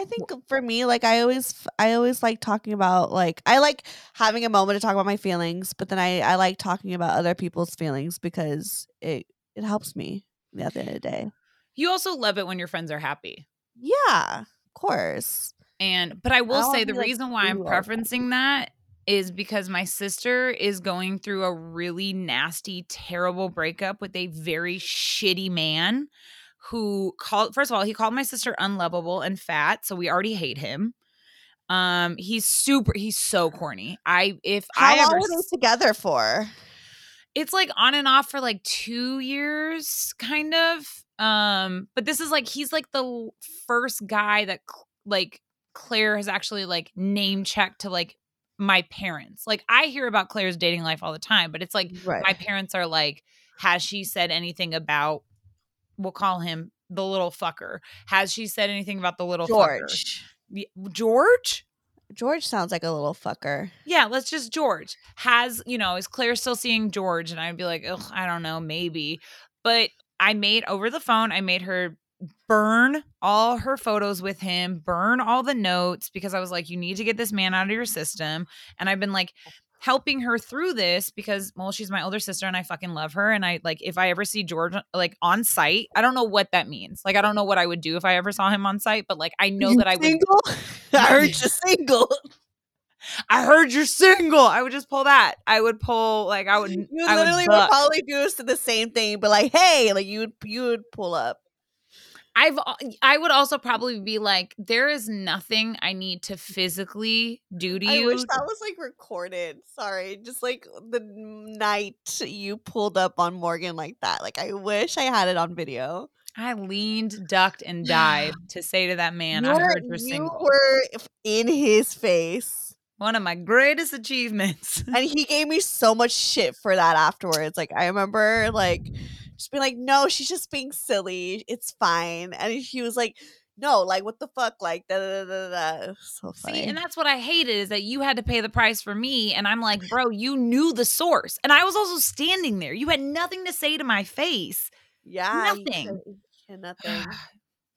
Think, I think for me, like I always, I always like talking about like, I like having a moment to talk about my feelings, but then I, I like talking about other people's feelings because it, it helps me at the end of the day. You also love it when your friends are happy. Yeah, of course. And, but I will I say the reason like, why I'm preferencing that is because my sister is going through a really nasty, terrible breakup with a very shitty man who called, first of all, he called my sister unlovable and fat. So we already hate him. Um, he's super, he's so corny. I, if How I ever. How long were they together for? It's like on and off for like two years kind of. Um, but this is like, he's like the first guy that like Claire has actually like name checked to like my parents. Like I hear about Claire's dating life all the time, but it's like right. my parents are like, has she said anything about, we'll call him the little fucker. Has she said anything about the little George. fucker? George? George sounds like a little fucker. Yeah, let's just George. Has, you know, is Claire still seeing George? And I'd be like, ugh, I don't know, maybe. But I made, over the phone, I made her burn all her photos with him, burn all the notes, because I was like, you need to get this man out of your system. And I've been like helping her through this because, well, she's my older sister and I fucking love her. And I like, if I ever see George like on site, I don't know what that means. Like, I don't know what I would do if I ever saw him on site, but like, I know you that I single? would. I heard you're single. I heard you're single. I would just pull that. I would pull like, I would. You I literally would, would probably do the same thing, but like, hey, like you would, you would pull up. I've, I would also probably be like, there is nothing I need to physically do to you. I wish that was like recorded. Sorry. Just like the night you pulled up on Morgan like that. Like, I wish I had it on video. I leaned, ducked, and dived to say to that man, You're, I heard you're single. You were in his face. One of my greatest achievements. And he gave me so much shit for that afterwards. Like, I remember like... just be like, no, she's just being silly. It's fine. And he was like, no, like, what the fuck? Like, da da da da. da. So funny. See, and that's what I hated is that you had to pay the price for me. And I'm like, bro, you knew the source. And I was also standing there. You had nothing to say to my face. Yeah. Nothing. You said, nothing.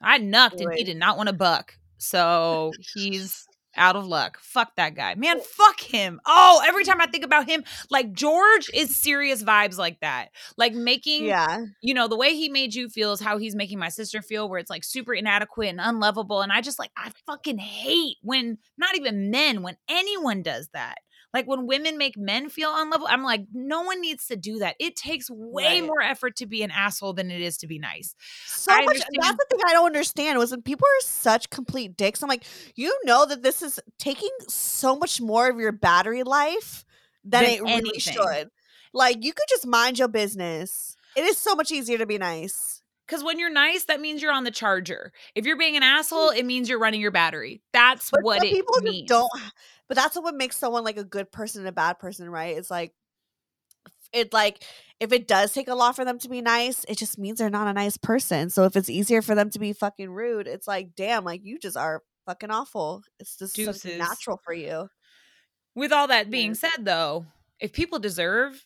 I knucked and he did not want to buck. So he's out of luck. Fuck that guy. Man, fuck him. Oh, every time I think about him, like George is serious vibes like that. Like making, yeah. you know, the way he made you feel is how he's making my sister feel where it's like super inadequate and unlovable. And I just like, I fucking hate when, not even men, when anyone does that. Like when women make men feel unlovable, I'm like, no one needs to do that. It takes way right. more effort to be an asshole than it is to be nice. So I much. Understand. That's the thing I don't understand was when people are such complete dicks. I'm like, you know that this is taking so much more of your battery life than, than it really anything. should. Like you could just mind your business. It is so much easier to be nice. Because when you're nice, that means you're on the charger. If you're being an asshole, it means you're running your battery. That's but what it people means. Just don't, but that's what makes someone like a good person and a bad person, right? It's like, it like if it does take a lot for them to be nice, it just means they're not a nice person. So if it's easier for them to be fucking rude, it's like, damn, like you just are fucking awful. It's just so natural for you. With all that being yeah. said, though, if people deserve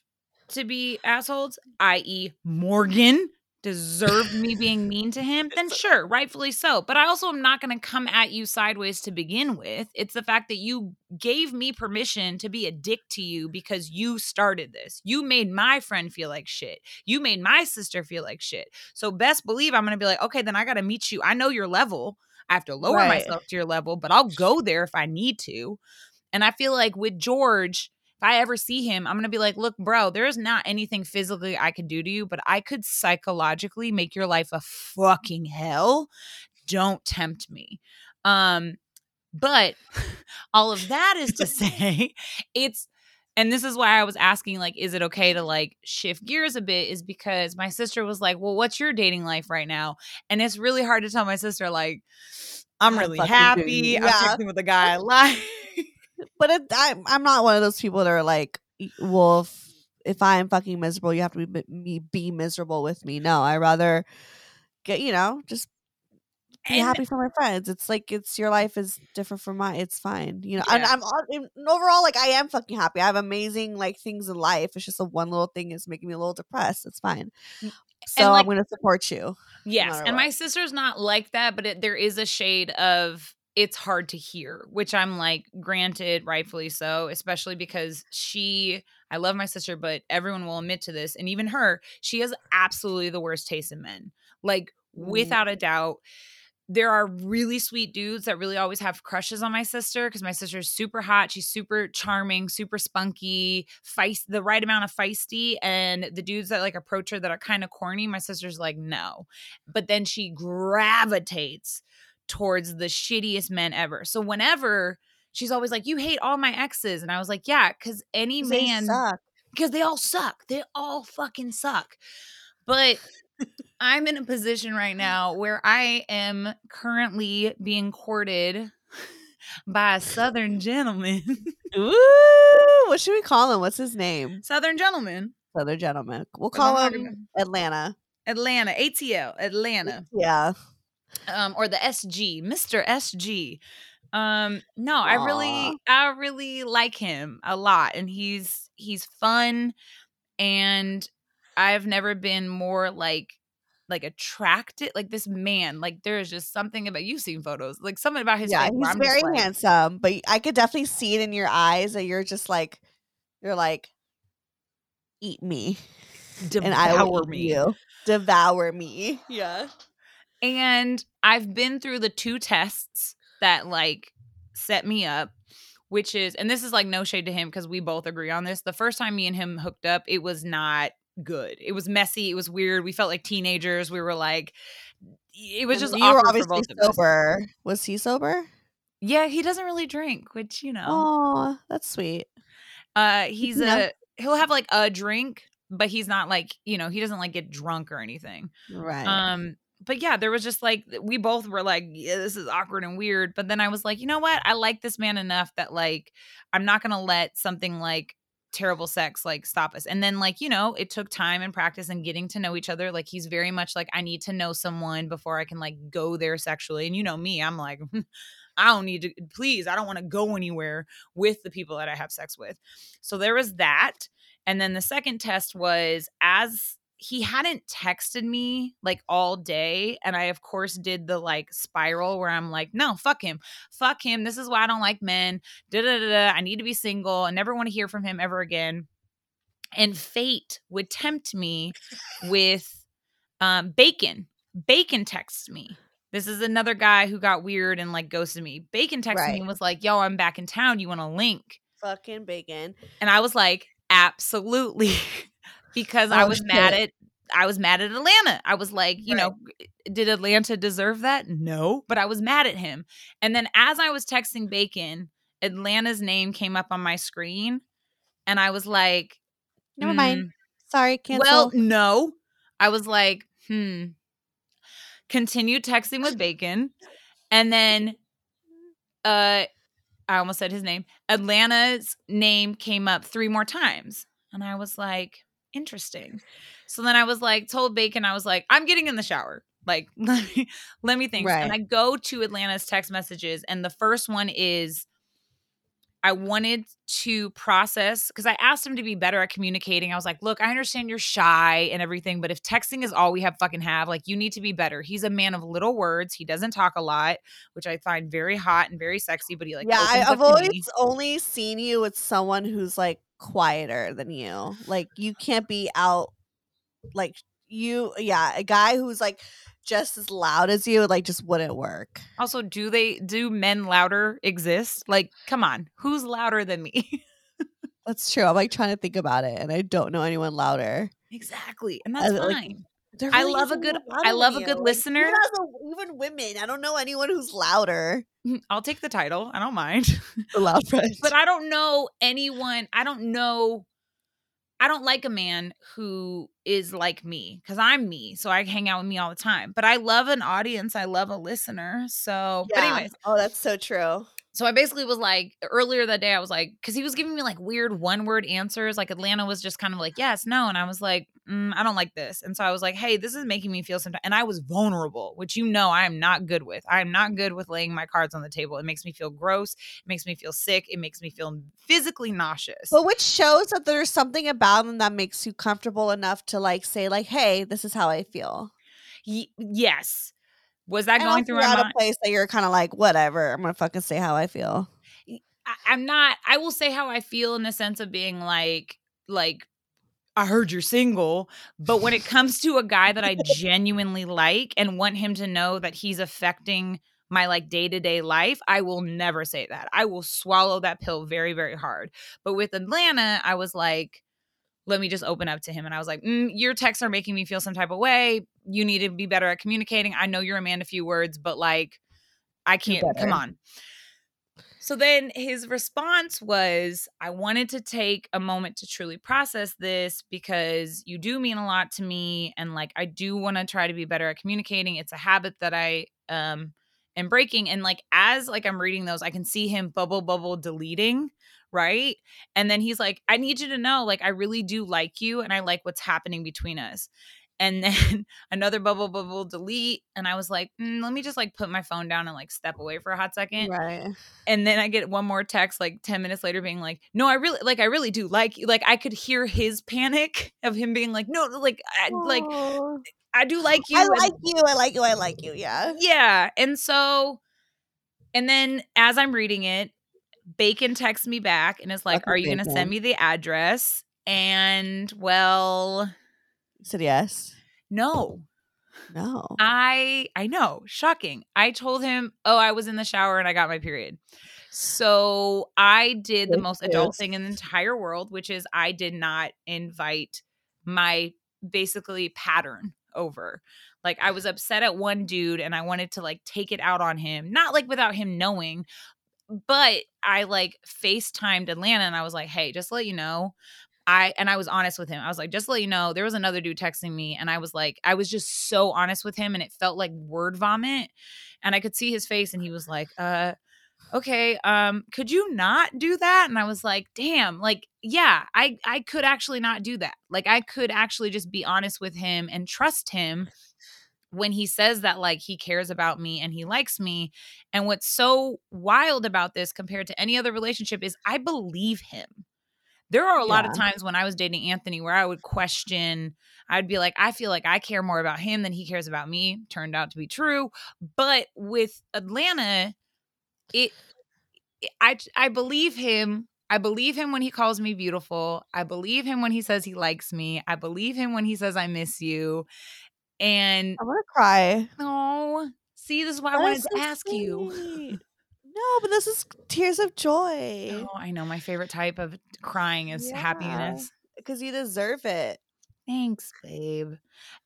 to be assholes, that is. Morgan, deserved me being mean to him, then sure, rightfully so. But I also am not going to come at you sideways to begin with. It's the fact that you gave me permission to be a dick to you because you started this. You made my friend feel like shit. You made my sister feel like shit. So best believe I'm going to be like, okay, then I got to meet you. I know your level. I have to lower right. myself to your level, but I'll go there if I need to. And I feel like with George, if I ever see him, I'm going to be like, look, bro, there is not anything physically I could do to you, but I could psychologically make your life a fucking hell. Don't tempt me. Um, but all of that is to say it's, and this is why I was asking, like, is it okay to like shift gears a bit is because my sister was like, well, what's your dating life right now? And it's really hard to tell my sister, like, I'm, I'm really happy. I'm yeah. texting with a guy I like. But it, I, I'm not one of those people that are like, well, if, if I'm fucking miserable, you have to be, be miserable with me. No, I rather get, you know, just be and, happy for my friends. It's like, it's your life is different from mine. It's fine. You know, yeah. and I'm and overall, like, I am fucking happy. I have amazing, like, things in life. It's just the one little thing is making me a little depressed. It's fine. So like, I'm going to support you. Yes. No and what. My sister's not like that, but it, there is a shade of it's hard to hear, which I'm like, granted, rightfully so, especially because she, I love my sister, but everyone will admit to this. And even her, she has absolutely the worst taste in men. Like, without a doubt. There are really sweet dudes that really always have crushes on my sister because my sister's super hot. She's super charming, super spunky, feist, the right amount of feisty. And the dudes that like approach her that are kind of corny, my sister's like, no. But then she gravitates towards the shittiest men ever. So whenever she's always like, you hate all my exes. And I was like, yeah, because any Cause man, because they, they all suck. They all fucking suck. But I'm in a position right now where I am currently being courted by a Southern gentleman. Ooh, what should we call him? What's his name? Southern gentleman. Southern gentleman. We'll call Southern him Atlanta. Atlanta. A T L. Atlanta. Yeah. Um, or the S G. Mister S G. Um, no, Aww. I really, I really like him a lot, and he's he's fun, and I've never been more like, like attracted, like this man, like there is just something about, you've seen photos, like something about his, yeah, face he's very like, handsome, but I could definitely see it in your eyes that you're just like, you're like, eat me, devour and I will me, you. devour me, yeah. And I've been through the two tests that like set me up. Which is, and this is like no shade to him because we both agree on this. The first time me and him hooked up, it was not good. It was messy. It was weird. We felt like teenagers. We were like, it was just. You were obviously sober. Was he sober? Yeah, he doesn't really drink, which you know. Oh, that's sweet. Uh, he's no. a he'll have like a drink, but he's not like you know he doesn't like get drunk or anything. Right. Um. But yeah, there was just like, we both were like, yeah, this is awkward and weird. But then I was like, you know what? I like this man enough that like, I'm not going to let something like terrible sex, like stop us. And then like, you know, it took time and practice and getting to know each other. Like he's very much like, I need to know someone before I can like go there sexually. And you know me, I'm like, I don't need to, please. I don't want to go anywhere with the people that I have sex with. So there was that. And then the second test was as he hadn't texted me like all day. And I, of course, did the like spiral where I'm like, no, fuck him. Fuck him. This is why I don't like men. Da da da. I need to be single. I never want to hear from him ever again. And fate would tempt me with um, Bacon. Bacon texts me. This is another guy who got weird and like ghosted me. Bacon texted right. me and was like, yo, I'm back in town. You want a link? Fucking Bacon. And I was like, absolutely. Because oh, I was shit. mad at I was mad at Atlanta. I was like, you right. know, did Atlanta deserve that? No, but I was mad at him. And then as I was texting Bacon, Atlanta's name came up on my screen, and I was like, never mm, mind. Sorry, cancel. Well, no, I was like, hmm. Continued texting with Bacon, and then, uh, I almost said his name. Atlanta's name came up three more times, and I was like. Interesting. So then I was like, told Bacon, I was like, I'm getting in the shower. Like, let me, let me think. Right. And I go to Atlanta's text messages. And the first one is, I wanted to process, because I asked him to be better at communicating. I was like, look, I understand you're shy and everything, but if texting is all we have fucking have, like, you need to be better. He's a man of little words. He doesn't talk a lot, which I find very hot and very sexy, but he like, yeah, I, I've always me. only seen you with someone who's like, quieter than you. Like you can't be out like you yeah a guy who's like just as loud as you like just wouldn't work. Also, do they do men louder exist? Like, come on, who's louder than me? That's true. I'm like trying to think about it and I don't know anyone louder. Exactly. And that's I, like, fine really I love a good I love a good like, listener. Even women, I don't know anyone who's louder. I'll take the title. I don't mind. The loud friend. But I don't know anyone. I don't know. I don't like a man who is like me because I'm me. So I hang out with me all the time. But I love an audience. I love a listener. So, yeah. But anyways. Oh, that's so true. So I basically was like, earlier that day, I was like, because he was giving me like weird one word answers. Like Atlanta was just kind of like, yes, no. And I was like, mm, I don't like this. And so I was like, hey, this is making me feel sometimes. And I was vulnerable, which, you know, I am not good with. I am not good with laying my cards on the table. It makes me feel gross. It makes me feel sick. It makes me feel physically nauseous. But which shows that there's something about them that makes you comfortable enough to like say like, hey, this is how I feel. Y- yes. Was that going through my mind? You're at a place that you're kind of like, whatever, I'm going to fucking say how I feel. I, I'm not, I will say how I feel in the sense of being like, like, I heard you're single. But when it comes to a guy that I genuinely like and want him to know that he's affecting my like day-to-day life, I will never say that. I will swallow that pill very, very hard. But with Atlanta, I was like, let me just open up to him. And I was like, mm, your texts are making me feel some type of way. You need to be better at communicating. I know you're a man of few words, but like, I can't, come on. So then his response was, I wanted to take a moment to truly process this because you do mean a lot to me. And like, I do want to try to be better at communicating. It's a habit that I um, am breaking. And like, as like, I'm reading those, I can see him bubble, bubble, deleting. Right. And then he's like, I need you to know, like, I really do like you and I like what's happening between us. And then another bubble, bubble, delete. And I was like, mm, let me just like put my phone down and like step away for a hot second. Right. And then I get one more text like ten minutes later being like, no, I really like, I really do like you. Like I could hear his panic of him being like, no, like, I, like I do like you. I like and- you. I like you. I like you. Yeah. Yeah. And so, and then as I'm reading it, Bacon texts me back and is like, okay, are you going to send me the address? And well. Said yes. No. No. I I know. Shocking. I told him, oh, I was in the shower and I got my period. So I did the it most is. adult thing in the entire world, which is I did not invite my basically pattern over. Like I was upset at one dude and I wanted to like take it out on him. Not like without him knowing. But I like FaceTimed Atlanta and I was like, hey, just to let you know. I and I was honest with him. I was like, just to let you know, there was another dude texting me. And I was like, I was just so honest with him and it felt like word vomit. And I could see his face and he was like, uh, okay, um, could you not do that? And I was like, damn, like, yeah, I, I could actually not do that. Like I could actually just be honest with him and trust him when he says that like he cares about me and he likes me. And what's so wild about this compared to any other relationship is I believe him. There are a lot yeah. of times when I was dating Anthony where I would question, I'd be like, I feel like I care more about him than he cares about me. Turned out to be true. But with Atlanta, it, it I I believe him. I believe him when he calls me beautiful. I believe him when he says he likes me. I believe him when he says I miss you. And I'm gonna cry. Oh, see, this is why that I wanted so to ask sweet. you. No, but this is tears of joy. Oh, I know. My favorite type of crying is yeah, happiness. Because you deserve it. Thanks, babe.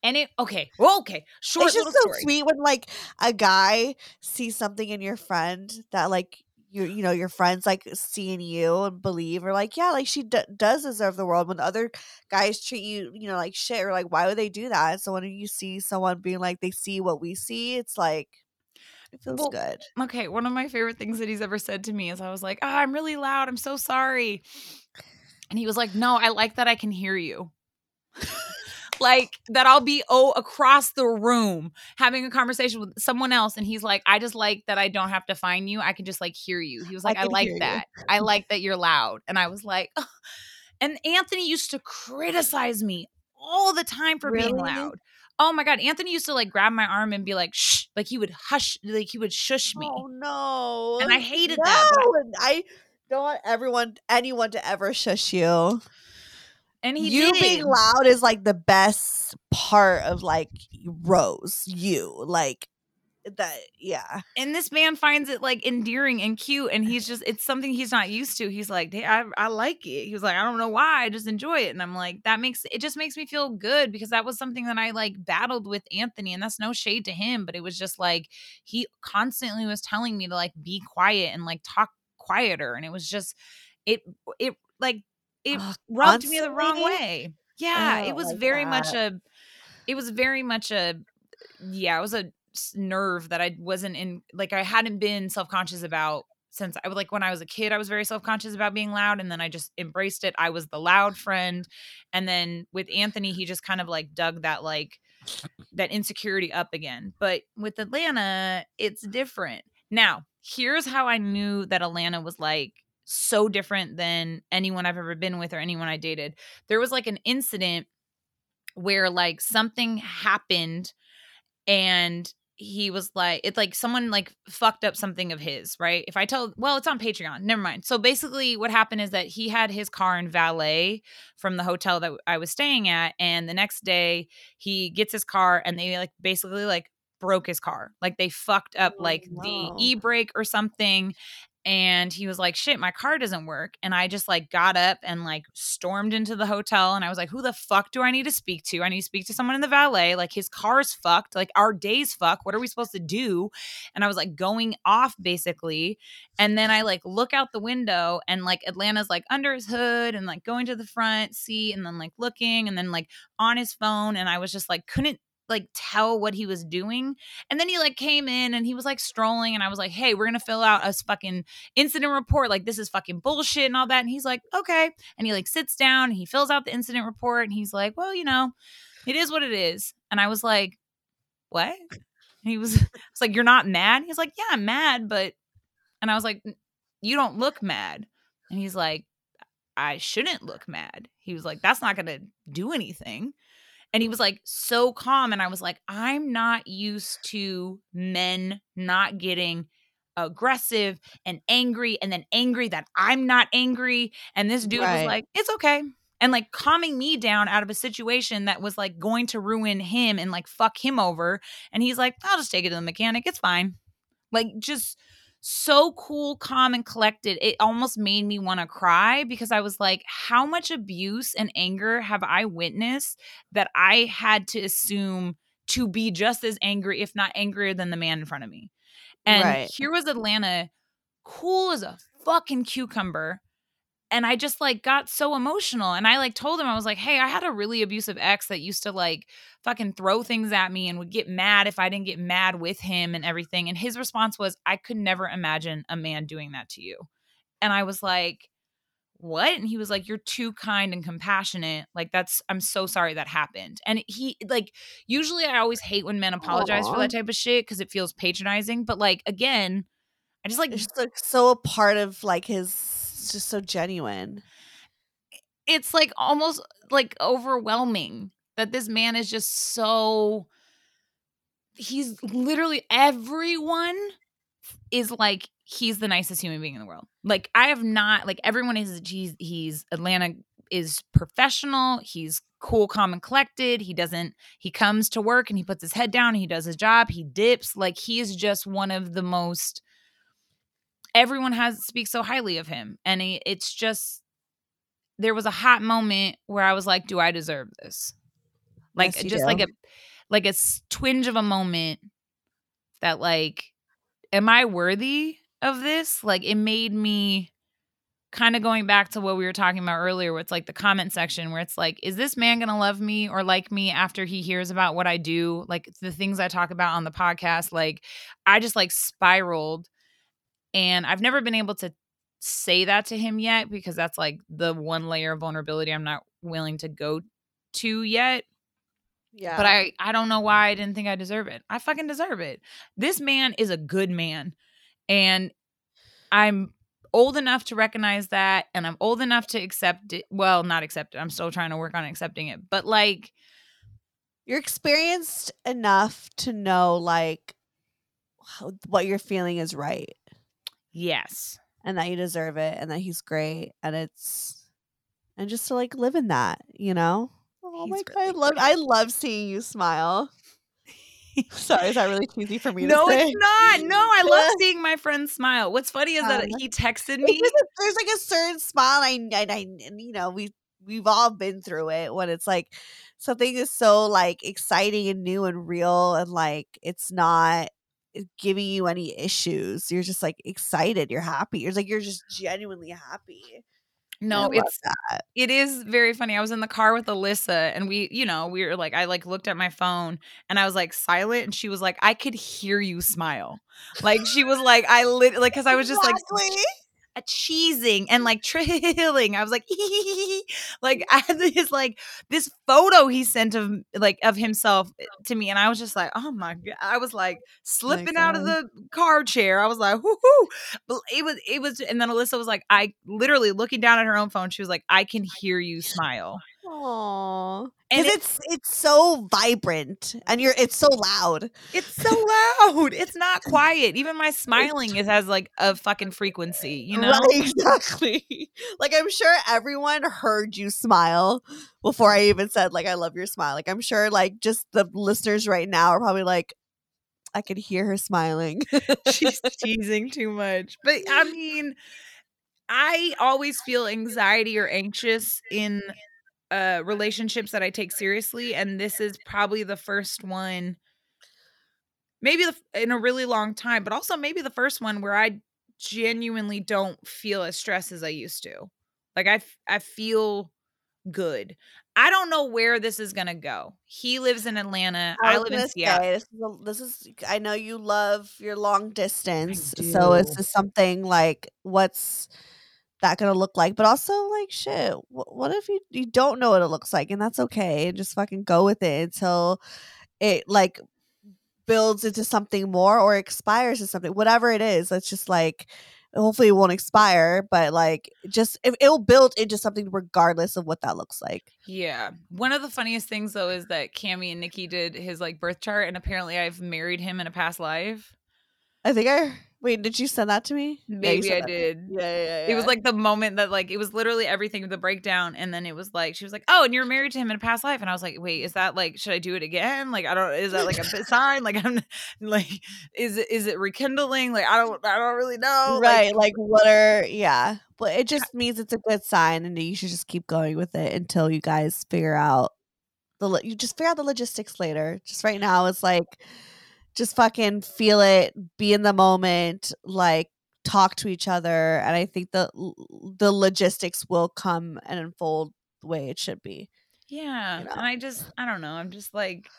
And it okay. Well, okay. Short it's just little so story. Sweet when like a guy sees something in your friend that like you you know your friends like seeing you and believe or like yeah like she d- does deserve the world when other guys treat you you know like shit or like why would they do that. So when you see someone being like they see what we see, it's like it feels well, good. Okay, one of my favorite things that he's ever said to me is I was like, oh, I'm really loud, I'm so sorry, and he was like, no, I like that I can hear you. Like that I'll be oh across the room having a conversation with someone else. And he's like, I just like that I don't have to find you. I can just like hear you. He was like, I, I like that. You. I like that you're loud. And I was like, oh. And Anthony used to criticize me all the time for really? being loud. Oh my God. Anthony used to like grab my arm and be like, shh, like he would hush, like he would shush me. Oh no. And I hated no. that. I-, I don't want everyone, anyone to ever shush you. And he you did. being loud is like the best part of like Rose, you like that. Yeah. And this man finds it like endearing and cute. And he's just, it's something he's not used to. He's like, hey, I, I like it. He was like, I don't know why. I just enjoy it. And I'm like, that makes, it just makes me feel good because that was something that I like battled with Anthony, and that's no shade to him. But it was just like, he constantly was telling me to like be quiet and like talk quieter. And it was just, it, it like, It oh, rubbed honestly? me the wrong way. Yeah, it was like very that. much a, it was very much a, yeah, it was a nerve that I wasn't in, like I hadn't been self-conscious about since I was like, when I was a kid, I was very self-conscious about being loud. And then I just embraced it. I was the loud friend. And then with Anthony, he just kind of like dug that, like that insecurity up again. But with Atlanta, it's different. Now, here's how I knew that Atlanta was like so different than anyone I've ever been with or anyone I dated. There was like an incident where like something happened and he was like, it's like someone like fucked up something of his, right? If I tell, well, it's on Patreon. Never mind. So basically what happened is that he had his car in valet from the hotel that I was staying at. And the next day he gets his car and they like basically like broke his car. Like they fucked up like oh, no. the e-brake or something. And he was like, shit, my car doesn't work. And I just like got up and like stormed into the hotel. And I was like, who the fuck do I need to speak to? I need to speak to someone in the valet. Like his car's fucked. Like our day's fucked. What are we supposed to do? And I was like going off basically. And then I like look out the window and like Atlanta's like under his hood and like going to the front seat and then like looking and then like on his phone. And I was just like, couldn't like tell what he was doing. And then he like came in and he was like strolling and I was like, hey, we're gonna fill out a fucking incident report, like this is fucking bullshit and all that. And he's like, okay. And he like sits down and he fills out the incident report and he's like, well, you know, it is what it is. And I was like, what? And he was, I was like, you're not mad? He's like, yeah, I'm mad, but, and I was like, you don't look mad. And he's like, I shouldn't look mad. He was like, that's not gonna do anything. And he was like so calm. And I was like, I'm not used to men not getting aggressive and angry and then angry that I'm not angry. And this dude right. was like, it's okay. And like calming me down out of a situation that was like going to ruin him and like fuck him over. And he's like, I'll just take it to the mechanic. It's fine. Like just so cool, calm, and collected. It almost made me want to cry because I was like, how much abuse and anger have I witnessed that I had to assume to be just as angry, if not angrier than the man in front of me. And right. here was Atlanta, cool as a fucking cucumber. And I just like got so emotional and I like told him, I was like, hey, I had a really abusive ex that used to like fucking throw things at me and would get mad if I didn't get mad with him and everything. And his response was, I could never imagine a man doing that to you. And I was like, what? And he was like, you're too kind and compassionate. Like that's, I'm so sorry that happened. And he like, usually I always hate when men apologize Aww. For that type of shit because it feels patronizing. But like, again, I just like, it's just like so a part of like his. It's just so genuine. It's like almost like overwhelming that this man is just so, he's literally, everyone is like, he's the nicest human being in the world. Like I have not, like everyone is, he's, he's Atlanta is professional. He's cool, calm, and collected. He doesn't, he comes to work and he puts his head down and he does his job. He dips. Like he is just one of the most, everyone has speaks so highly of him. And he, it's just, there was a hot moment where I was like, do I deserve this? Like, yes, just do. like a, like a twinge of a moment that like, am I worthy of this? Like it made me kind of going back to what we were talking about earlier, where it's like the comment section where it's like, is this man going to love me or like me after he hears about what I do? Like the things I talk about on the podcast, like I just like spiraled. And I've never been able to say that to him yet because that's like the one layer of vulnerability I'm not willing to go to yet. Yeah. But I, I don't know why I didn't think I deserve it. I fucking deserve it. This man is a good man. And I'm old enough to recognize that. And I'm old enough to accept it. Well, not accept it. I'm still trying to work on accepting it. But like. You're experienced enough to know like how, what you're feeling is right. Yes. And that you deserve it and that he's great. And it's, and just to like live in that, you know? Oh he's my really God. I love, I love seeing you smile. Sorry, is that really cheesy for me to no, say? No, it's not. No, I love seeing my friend smile. What's funny is um, that he texted me. There's like a certain smile. I, I, I, and you know, we, we've all been through it when it's like something is so like exciting and new and real and like it's not giving you any issues. You're just like excited, you're happy, you're like you're just genuinely happy. No, it's that. It is very funny. I was in the car with Alyssa and we, you know, we were like, I like looked at my phone and I was like silent. And she was like, I could hear you smile. Like she was like, I lit like, cause I was just exactly. like a cheesing and like trilling. I was like, like I had this, like this photo he sent of like of himself to me. And I was just like, oh my God, I was like slipping out of the car chair. I was like, whoo, but it was, it was. And then Alyssa was like, I literally looking down at her own phone. She was like, I can hear you smile. Aww. And it, it's it's so vibrant and you're it's so loud. It's so loud. It's not quiet. Even my smiling is has like a fucking frequency, you know? Right, exactly. Like I'm sure everyone heard you smile before I even said like I love your smile. Like I'm sure like just the listeners right now are probably like, I could hear her smiling. She's teasing too much. But I mean, I always feel anxiety or anxious in Uh, relationships that I take seriously, and this is probably the first one, maybe the, in a really long time, but also maybe the first one where I genuinely don't feel as stressed as I used to. Like I, I feel good. I don't know where this is gonna go. He lives in Atlanta. I, I live in Seattle. This is, a, this is. I know you love your long distance, so it's just something like what's that gonna look like, but also like shit, wh- what if you you don't know what it looks like, and that's okay, and just fucking go with it until it like builds into something more or expires to something, whatever it is. It's just like hopefully it won't expire, but like just it, it'll build into something regardless of what that looks like. Yeah, one of the funniest things though is that Cammie and Nikki did his like birth chart, and apparently I've married him in a past life. I think I Wait, did you send that to me? Maybe yeah, I did. Yeah, yeah, yeah. It was like the moment that like, it was literally everything, the breakdown. And then it was like, she was like, oh, and you're married to him in a past life. And I was like, wait, is that like, should I do it again? Like, I don't, is that like a sign? Like, I'm like, is it, is it rekindling? Like, I don't, I don't really know. Right. Like, like what are, yeah. But it just means it's a good sign and you should just keep going with it until you guys figure out the, you just figure out the logistics later. Just right now it's like, just fucking feel it, be in the moment, like talk to each other. And I think the the logistics will come and unfold the way it should be. Yeah. You know? And I just, I don't know. I'm just like,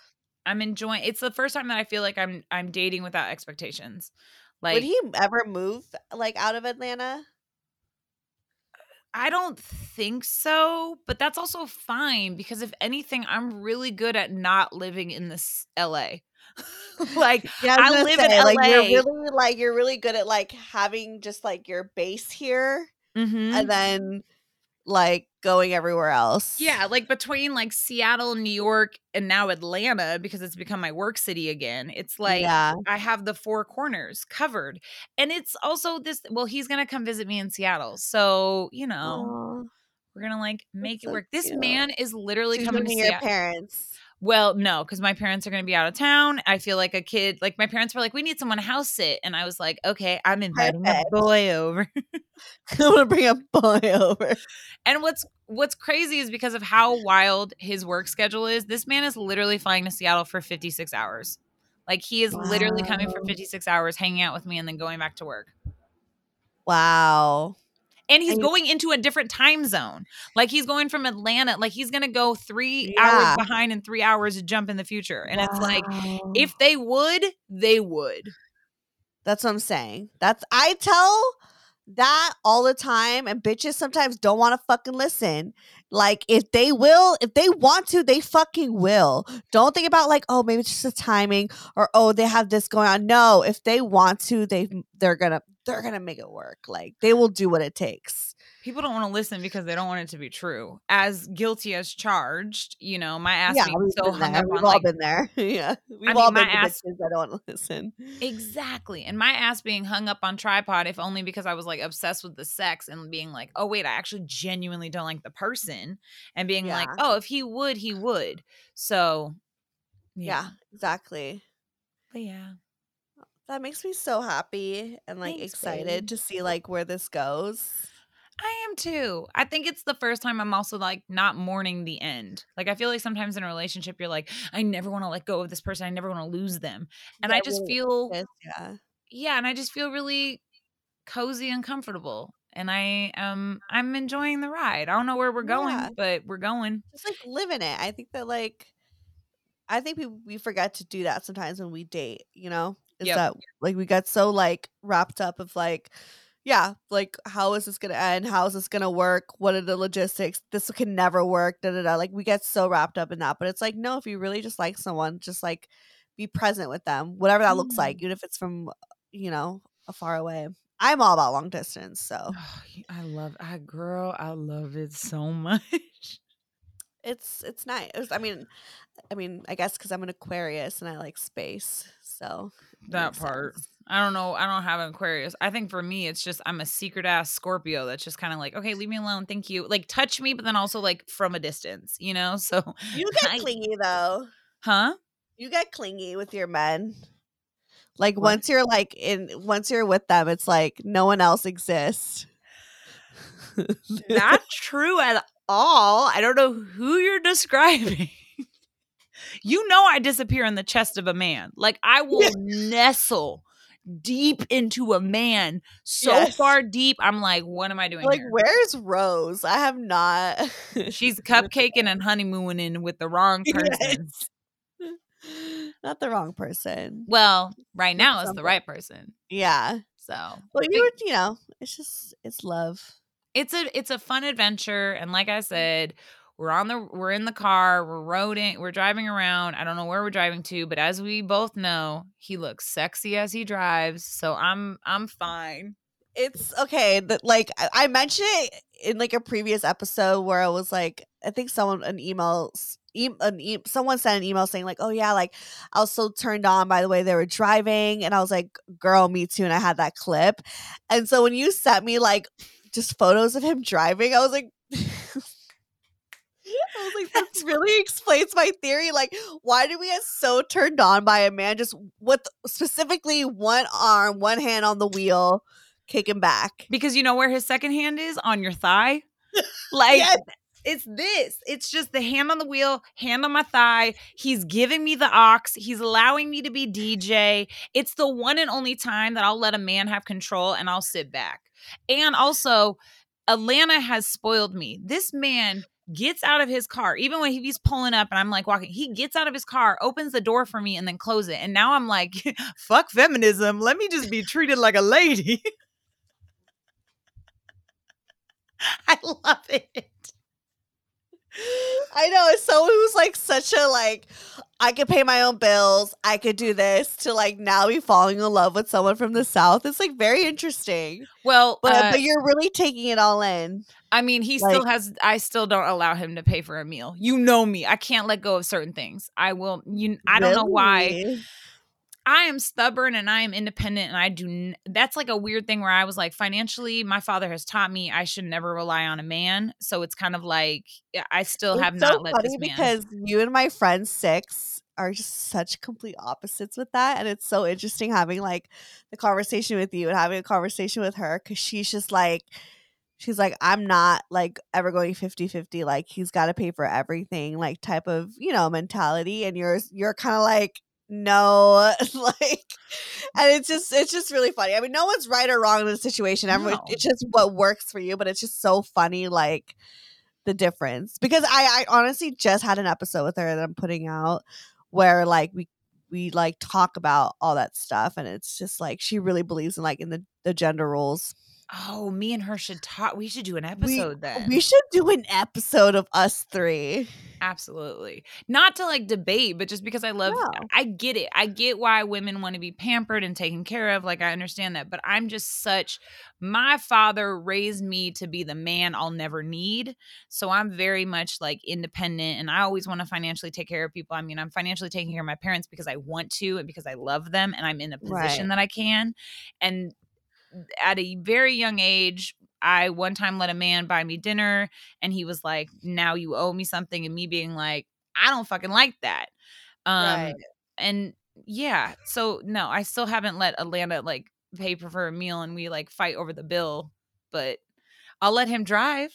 I'm enjoying. It's the first time that I feel like I'm I'm dating without expectations. Like, would he ever move like out of Atlanta? I don't think so, but that's also fine because if anything, I'm really good at not living in this L A. Like yeah, I, I live say, in L A. Like, you're really like you're really good at like having just like your base here, mm-hmm. and then like going everywhere else. Yeah, like between like Seattle, New York, and now Atlanta because it's become my work city again. It's like yeah. I have the four corners covered, and it's also this. Well, he's gonna come visit me in Seattle, so you know Aww. We're gonna like make That's it so work. Cute. This man is literally She's coming to your Seattle. Parents. Well, no, because my parents are going to be out of town. I feel like a kid, like my parents were like, we need someone to house sit. And I was like, okay, I'm inviting Perfect. a boy over. I'm going to bring a boy over. And what's what's crazy is because of how wild his work schedule is, this man is literally flying to Seattle for fifty-six hours. Like he is wow. literally coming for fifty-six hours, hanging out with me and then going back to work. Wow. And he's and going into a different time zone. Like he's going from Atlanta. Like he's going to go three yeah. hours behind and three hours to jump in the future. And wow. it's like, if they would, they would. That's what I'm saying. That's I tell that all the time. And bitches sometimes don't want to fucking listen. Like if they will, if they want to, they fucking will. Don't think about like, oh, maybe it's just the timing or, oh, they have this going on. No, if they want to, they they're going to. They're going to make it work. Like they will do what it takes. People don't want to listen because they don't want it to be true. As guilty as charged, you know, my ass yeah, being so hung up on like. We've all been there. Yeah. We've I all mean, been the ass, bitches that don't want to listen. Exactly. And my ass being hung up on tripod, if only because I was like obsessed with the sex and being like, oh wait, I actually genuinely don't like the person and being yeah. like, oh, if he would, he would. So. Yeah, yeah exactly. But yeah. That makes me so happy and like Thanks, excited baby. To see like where this goes. I am too. I think it's the first time I'm also like not mourning the end. Like I feel like sometimes in a relationship you're like, I never want to let go of this person. I never want to lose them. And yeah, I just really feel, yeah. yeah, and I just feel really cozy and comfortable. and I um I'm enjoying the ride. I don't know where we're going, yeah. but we're going. Just like living it. I think that like I think we we forget to do that sometimes when we date, you know? Is yep. that like we got so like wrapped up of like, yeah, like how is this gonna end? How is this gonna work? What are the logistics? This can never work. Da da da. Like we get so wrapped up in that. But it's like, no, if you really just like someone, just like be present with them, whatever that mm. looks like, even if it's from, you know, a far away. I'm all about long distance, so oh, I love I girl, I love it so much. It's it's nice. It was, I mean, I mean, I guess because I'm an Aquarius and I like space, so that part. Sense. I don't know. I don't have an Aquarius. I think for me, it's just I'm a secret ass Scorpio that's just kind of like, okay, leave me alone, thank you. Like touch me, but then also like from a distance, you know. So you get I, clingy though, huh? You get clingy with your men. Like what? once you're like in, once you're with them, it's like no one else exists. Not true at all. I don't know who you're describing. You know, I disappear in the chest of a man. Like I will yes. nestle deep into a man so yes. far deep. I'm like, what am I doing? Like, here? Where's Rose? I have not. She's cupcaking and honeymooning with the wrong person. Yes. Not the wrong person. Well, right now it's the right person. Yeah. So, well, you you know, it's just it's love. It's a it's a fun adventure, and like I said, we're on the we're in the car, we're roading, we're driving around. I don't know where we're driving to, but as we both know, he looks sexy as he drives. So I'm I'm fine. It's okay. That like I mentioned it in like a previous episode where I was like, I think someone an email. E- an e- someone sent an email saying like, oh yeah, like I was so turned on by the way they were driving, and I was like, girl, me too. And I had that clip, and so when you sent me like just photos of him driving, I was like I was like that really explains my theory, like why do we get so turned on by a man just with specifically one arm, one hand on the wheel, kicking back? Because you know where his second hand is? On your thigh. Like yes. It's this. It's just the hand on the wheel, hand on my thigh. He's giving me the ox. He's allowing me to be D J. It's the one and only time that I'll let a man have control, and I'll sit back. And also, Atlanta has spoiled me. This man gets out of his car, even when he's pulling up and I'm like walking, he gets out of his car, opens the door for me, and then closes it. And now I'm like, fuck feminism. Let me just be treated like a lady. I love it. I know, it's someone who's like such a like I could pay my own bills, I could do this, to like now be falling in love with someone from the South. It's like very interesting. Well, but uh, but you're really taking it all in. I mean, he like, still has I still don't allow him to pay for a meal. You know me. I can't let go of certain things. I will you I don't really? know why. I am stubborn and I am independent, and I do. N- that's like a weird thing where I was like, financially, my father has taught me I should never rely on a man. So it's kind of like I still have it's not so let funny this man. Because you and my friend Six are just such complete opposites with that, and it's so interesting having like the conversation with you and having a conversation with her, because she's just like, she's like, I'm not like ever going fifty-fifty. Like he's got to pay for everything, like type of, you know, mentality, and yours, you're, you're kind of like. No, like, and it's just it's just really funny. I mean, no one's right or wrong in this situation. Everyone, no. It's just what works for you. But it's just so funny, like the difference. Because I, I honestly just had an episode with her that I'm putting out where like we we like talk about all that stuff, and it's just like she really believes in like in the, the gender roles. Oh, me and her should talk. We should do an episode we, then. We should do an episode of us three. Absolutely. Not to like debate, but just because I love, no. I get it. I get why women want to be pampered and taken care of. Like I understand that, but I'm just such, my father raised me to be the man I'll never need. So I'm very much like independent, and I always want to financially take care of people. I mean, I'm financially taking care of my parents because I want to and because I love them and I'm in a position right. that I can. And at a very young age, I one time let a man buy me dinner, and he was like, now you owe me something. And me being like, I don't fucking like that. Um, right. And yeah, so no, I still haven't let Atlanta like pay for a meal, and we like fight over the bill, but I'll let him drive.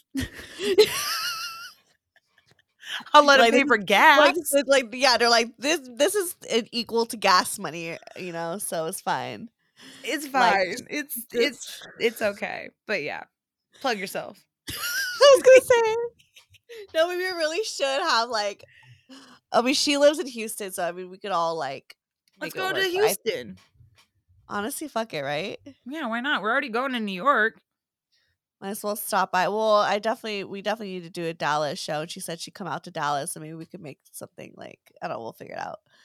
I'll let like, him pay for gas. Like, it's like, yeah, they're like, this, this is equal to gas money, you know? So it's fine. It's fine. Like, it's it's it's okay. But yeah, Plug yourself. I was going to say. No, we really should have, like, I mean, she lives in Houston, so, I mean, we could all, like, let's go to Houston. Honestly, fuck it, right? Yeah, why not? We're already going to New York. Might as well stop by. Well, I definitely, we definitely need to do a Dallas show. And she said she'd come out to Dallas, so maybe we could make something, like, I don't know, we'll figure it out. I love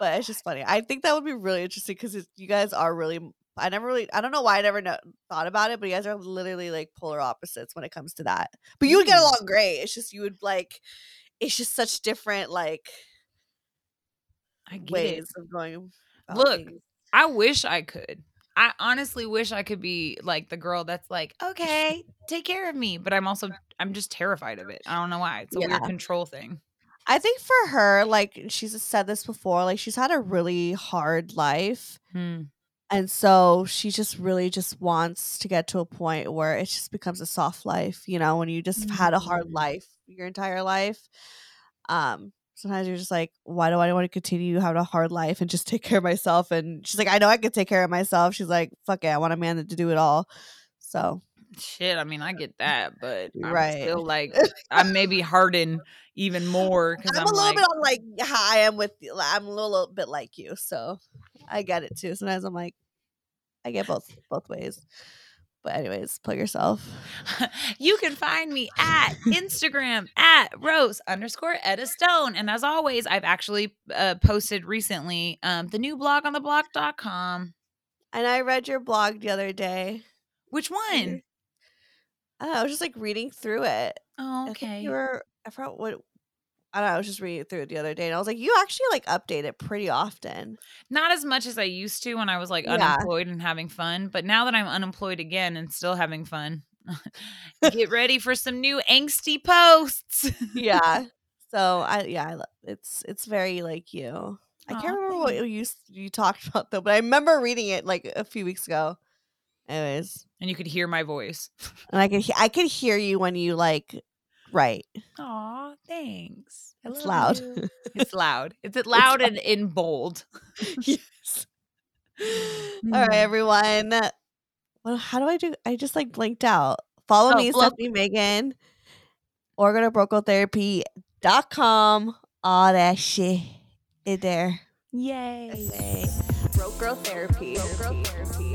but it's just funny. I think that would be really interesting because you guys are really, I never really, I don't know why I never know, thought about it, but you guys are literally, like, polar opposites when it comes to that. But you would get along great. It's just, you would, like, it's just such different, like, I get ways it. Of going. Look, things. I wish I could. I honestly wish I could be like the girl that's like, okay, take care of me. But I'm also, I'm just terrified of it. I don't know why. It's a yeah. weird control thing. I think for her, like, she's said this before, like, she's had a really hard life. Hmm. And so she just really just wants to get to a point where it just becomes a soft life. You know, when you just mm-hmm. had a hard life your entire life. Um, sometimes you're just like, why do I want to continue having a hard life and just take care of myself? And she's like, I know I could take care of myself. She's like, fuck it. I want a man to do it all. So. Shit. I mean, I get that, but I'm right. still like, I maybe harden even more. Cause I'm, I'm a little like, bit on like how I am with you. I'm a little, little bit like you. So I get it too. Sometimes I'm like, I get both both ways. But anyways, plug yourself. You can find me at Instagram at Rose underscore Etta Stone. And as always, I've actually uh, posted recently um, the new blog on the blog dot com. And I read your blog the other day. Which one? I don't know. I was just like reading through it. Oh, okay. I think you were, I forgot what. I don't know, I was just reading through it the other day and I was like, you actually like update it pretty often. Not as much as I used to when I was like yeah. unemployed and having fun. But now that I'm unemployed again and still having fun, get ready for some new angsty posts. yeah. So I, yeah, I love, it's, it's very like you. I can't Aww. remember what you, you talked about though, but I remember reading it like a few weeks ago. Anyways. And you could hear my voice. And I could, he- I could hear you when you like, right. Aw, thanks. I it's loud. You. It's loud. It's loud, it's loud and in bold. Yes. Mm. All right, everyone. Well, how do I do? I just like blanked out. Follow oh, me, look. Stefanie Maegan, or go to broke girl therapy dot com. All that shit is there. Yay. Yay. Broke Girl Therapy. Broke Girl Therapy.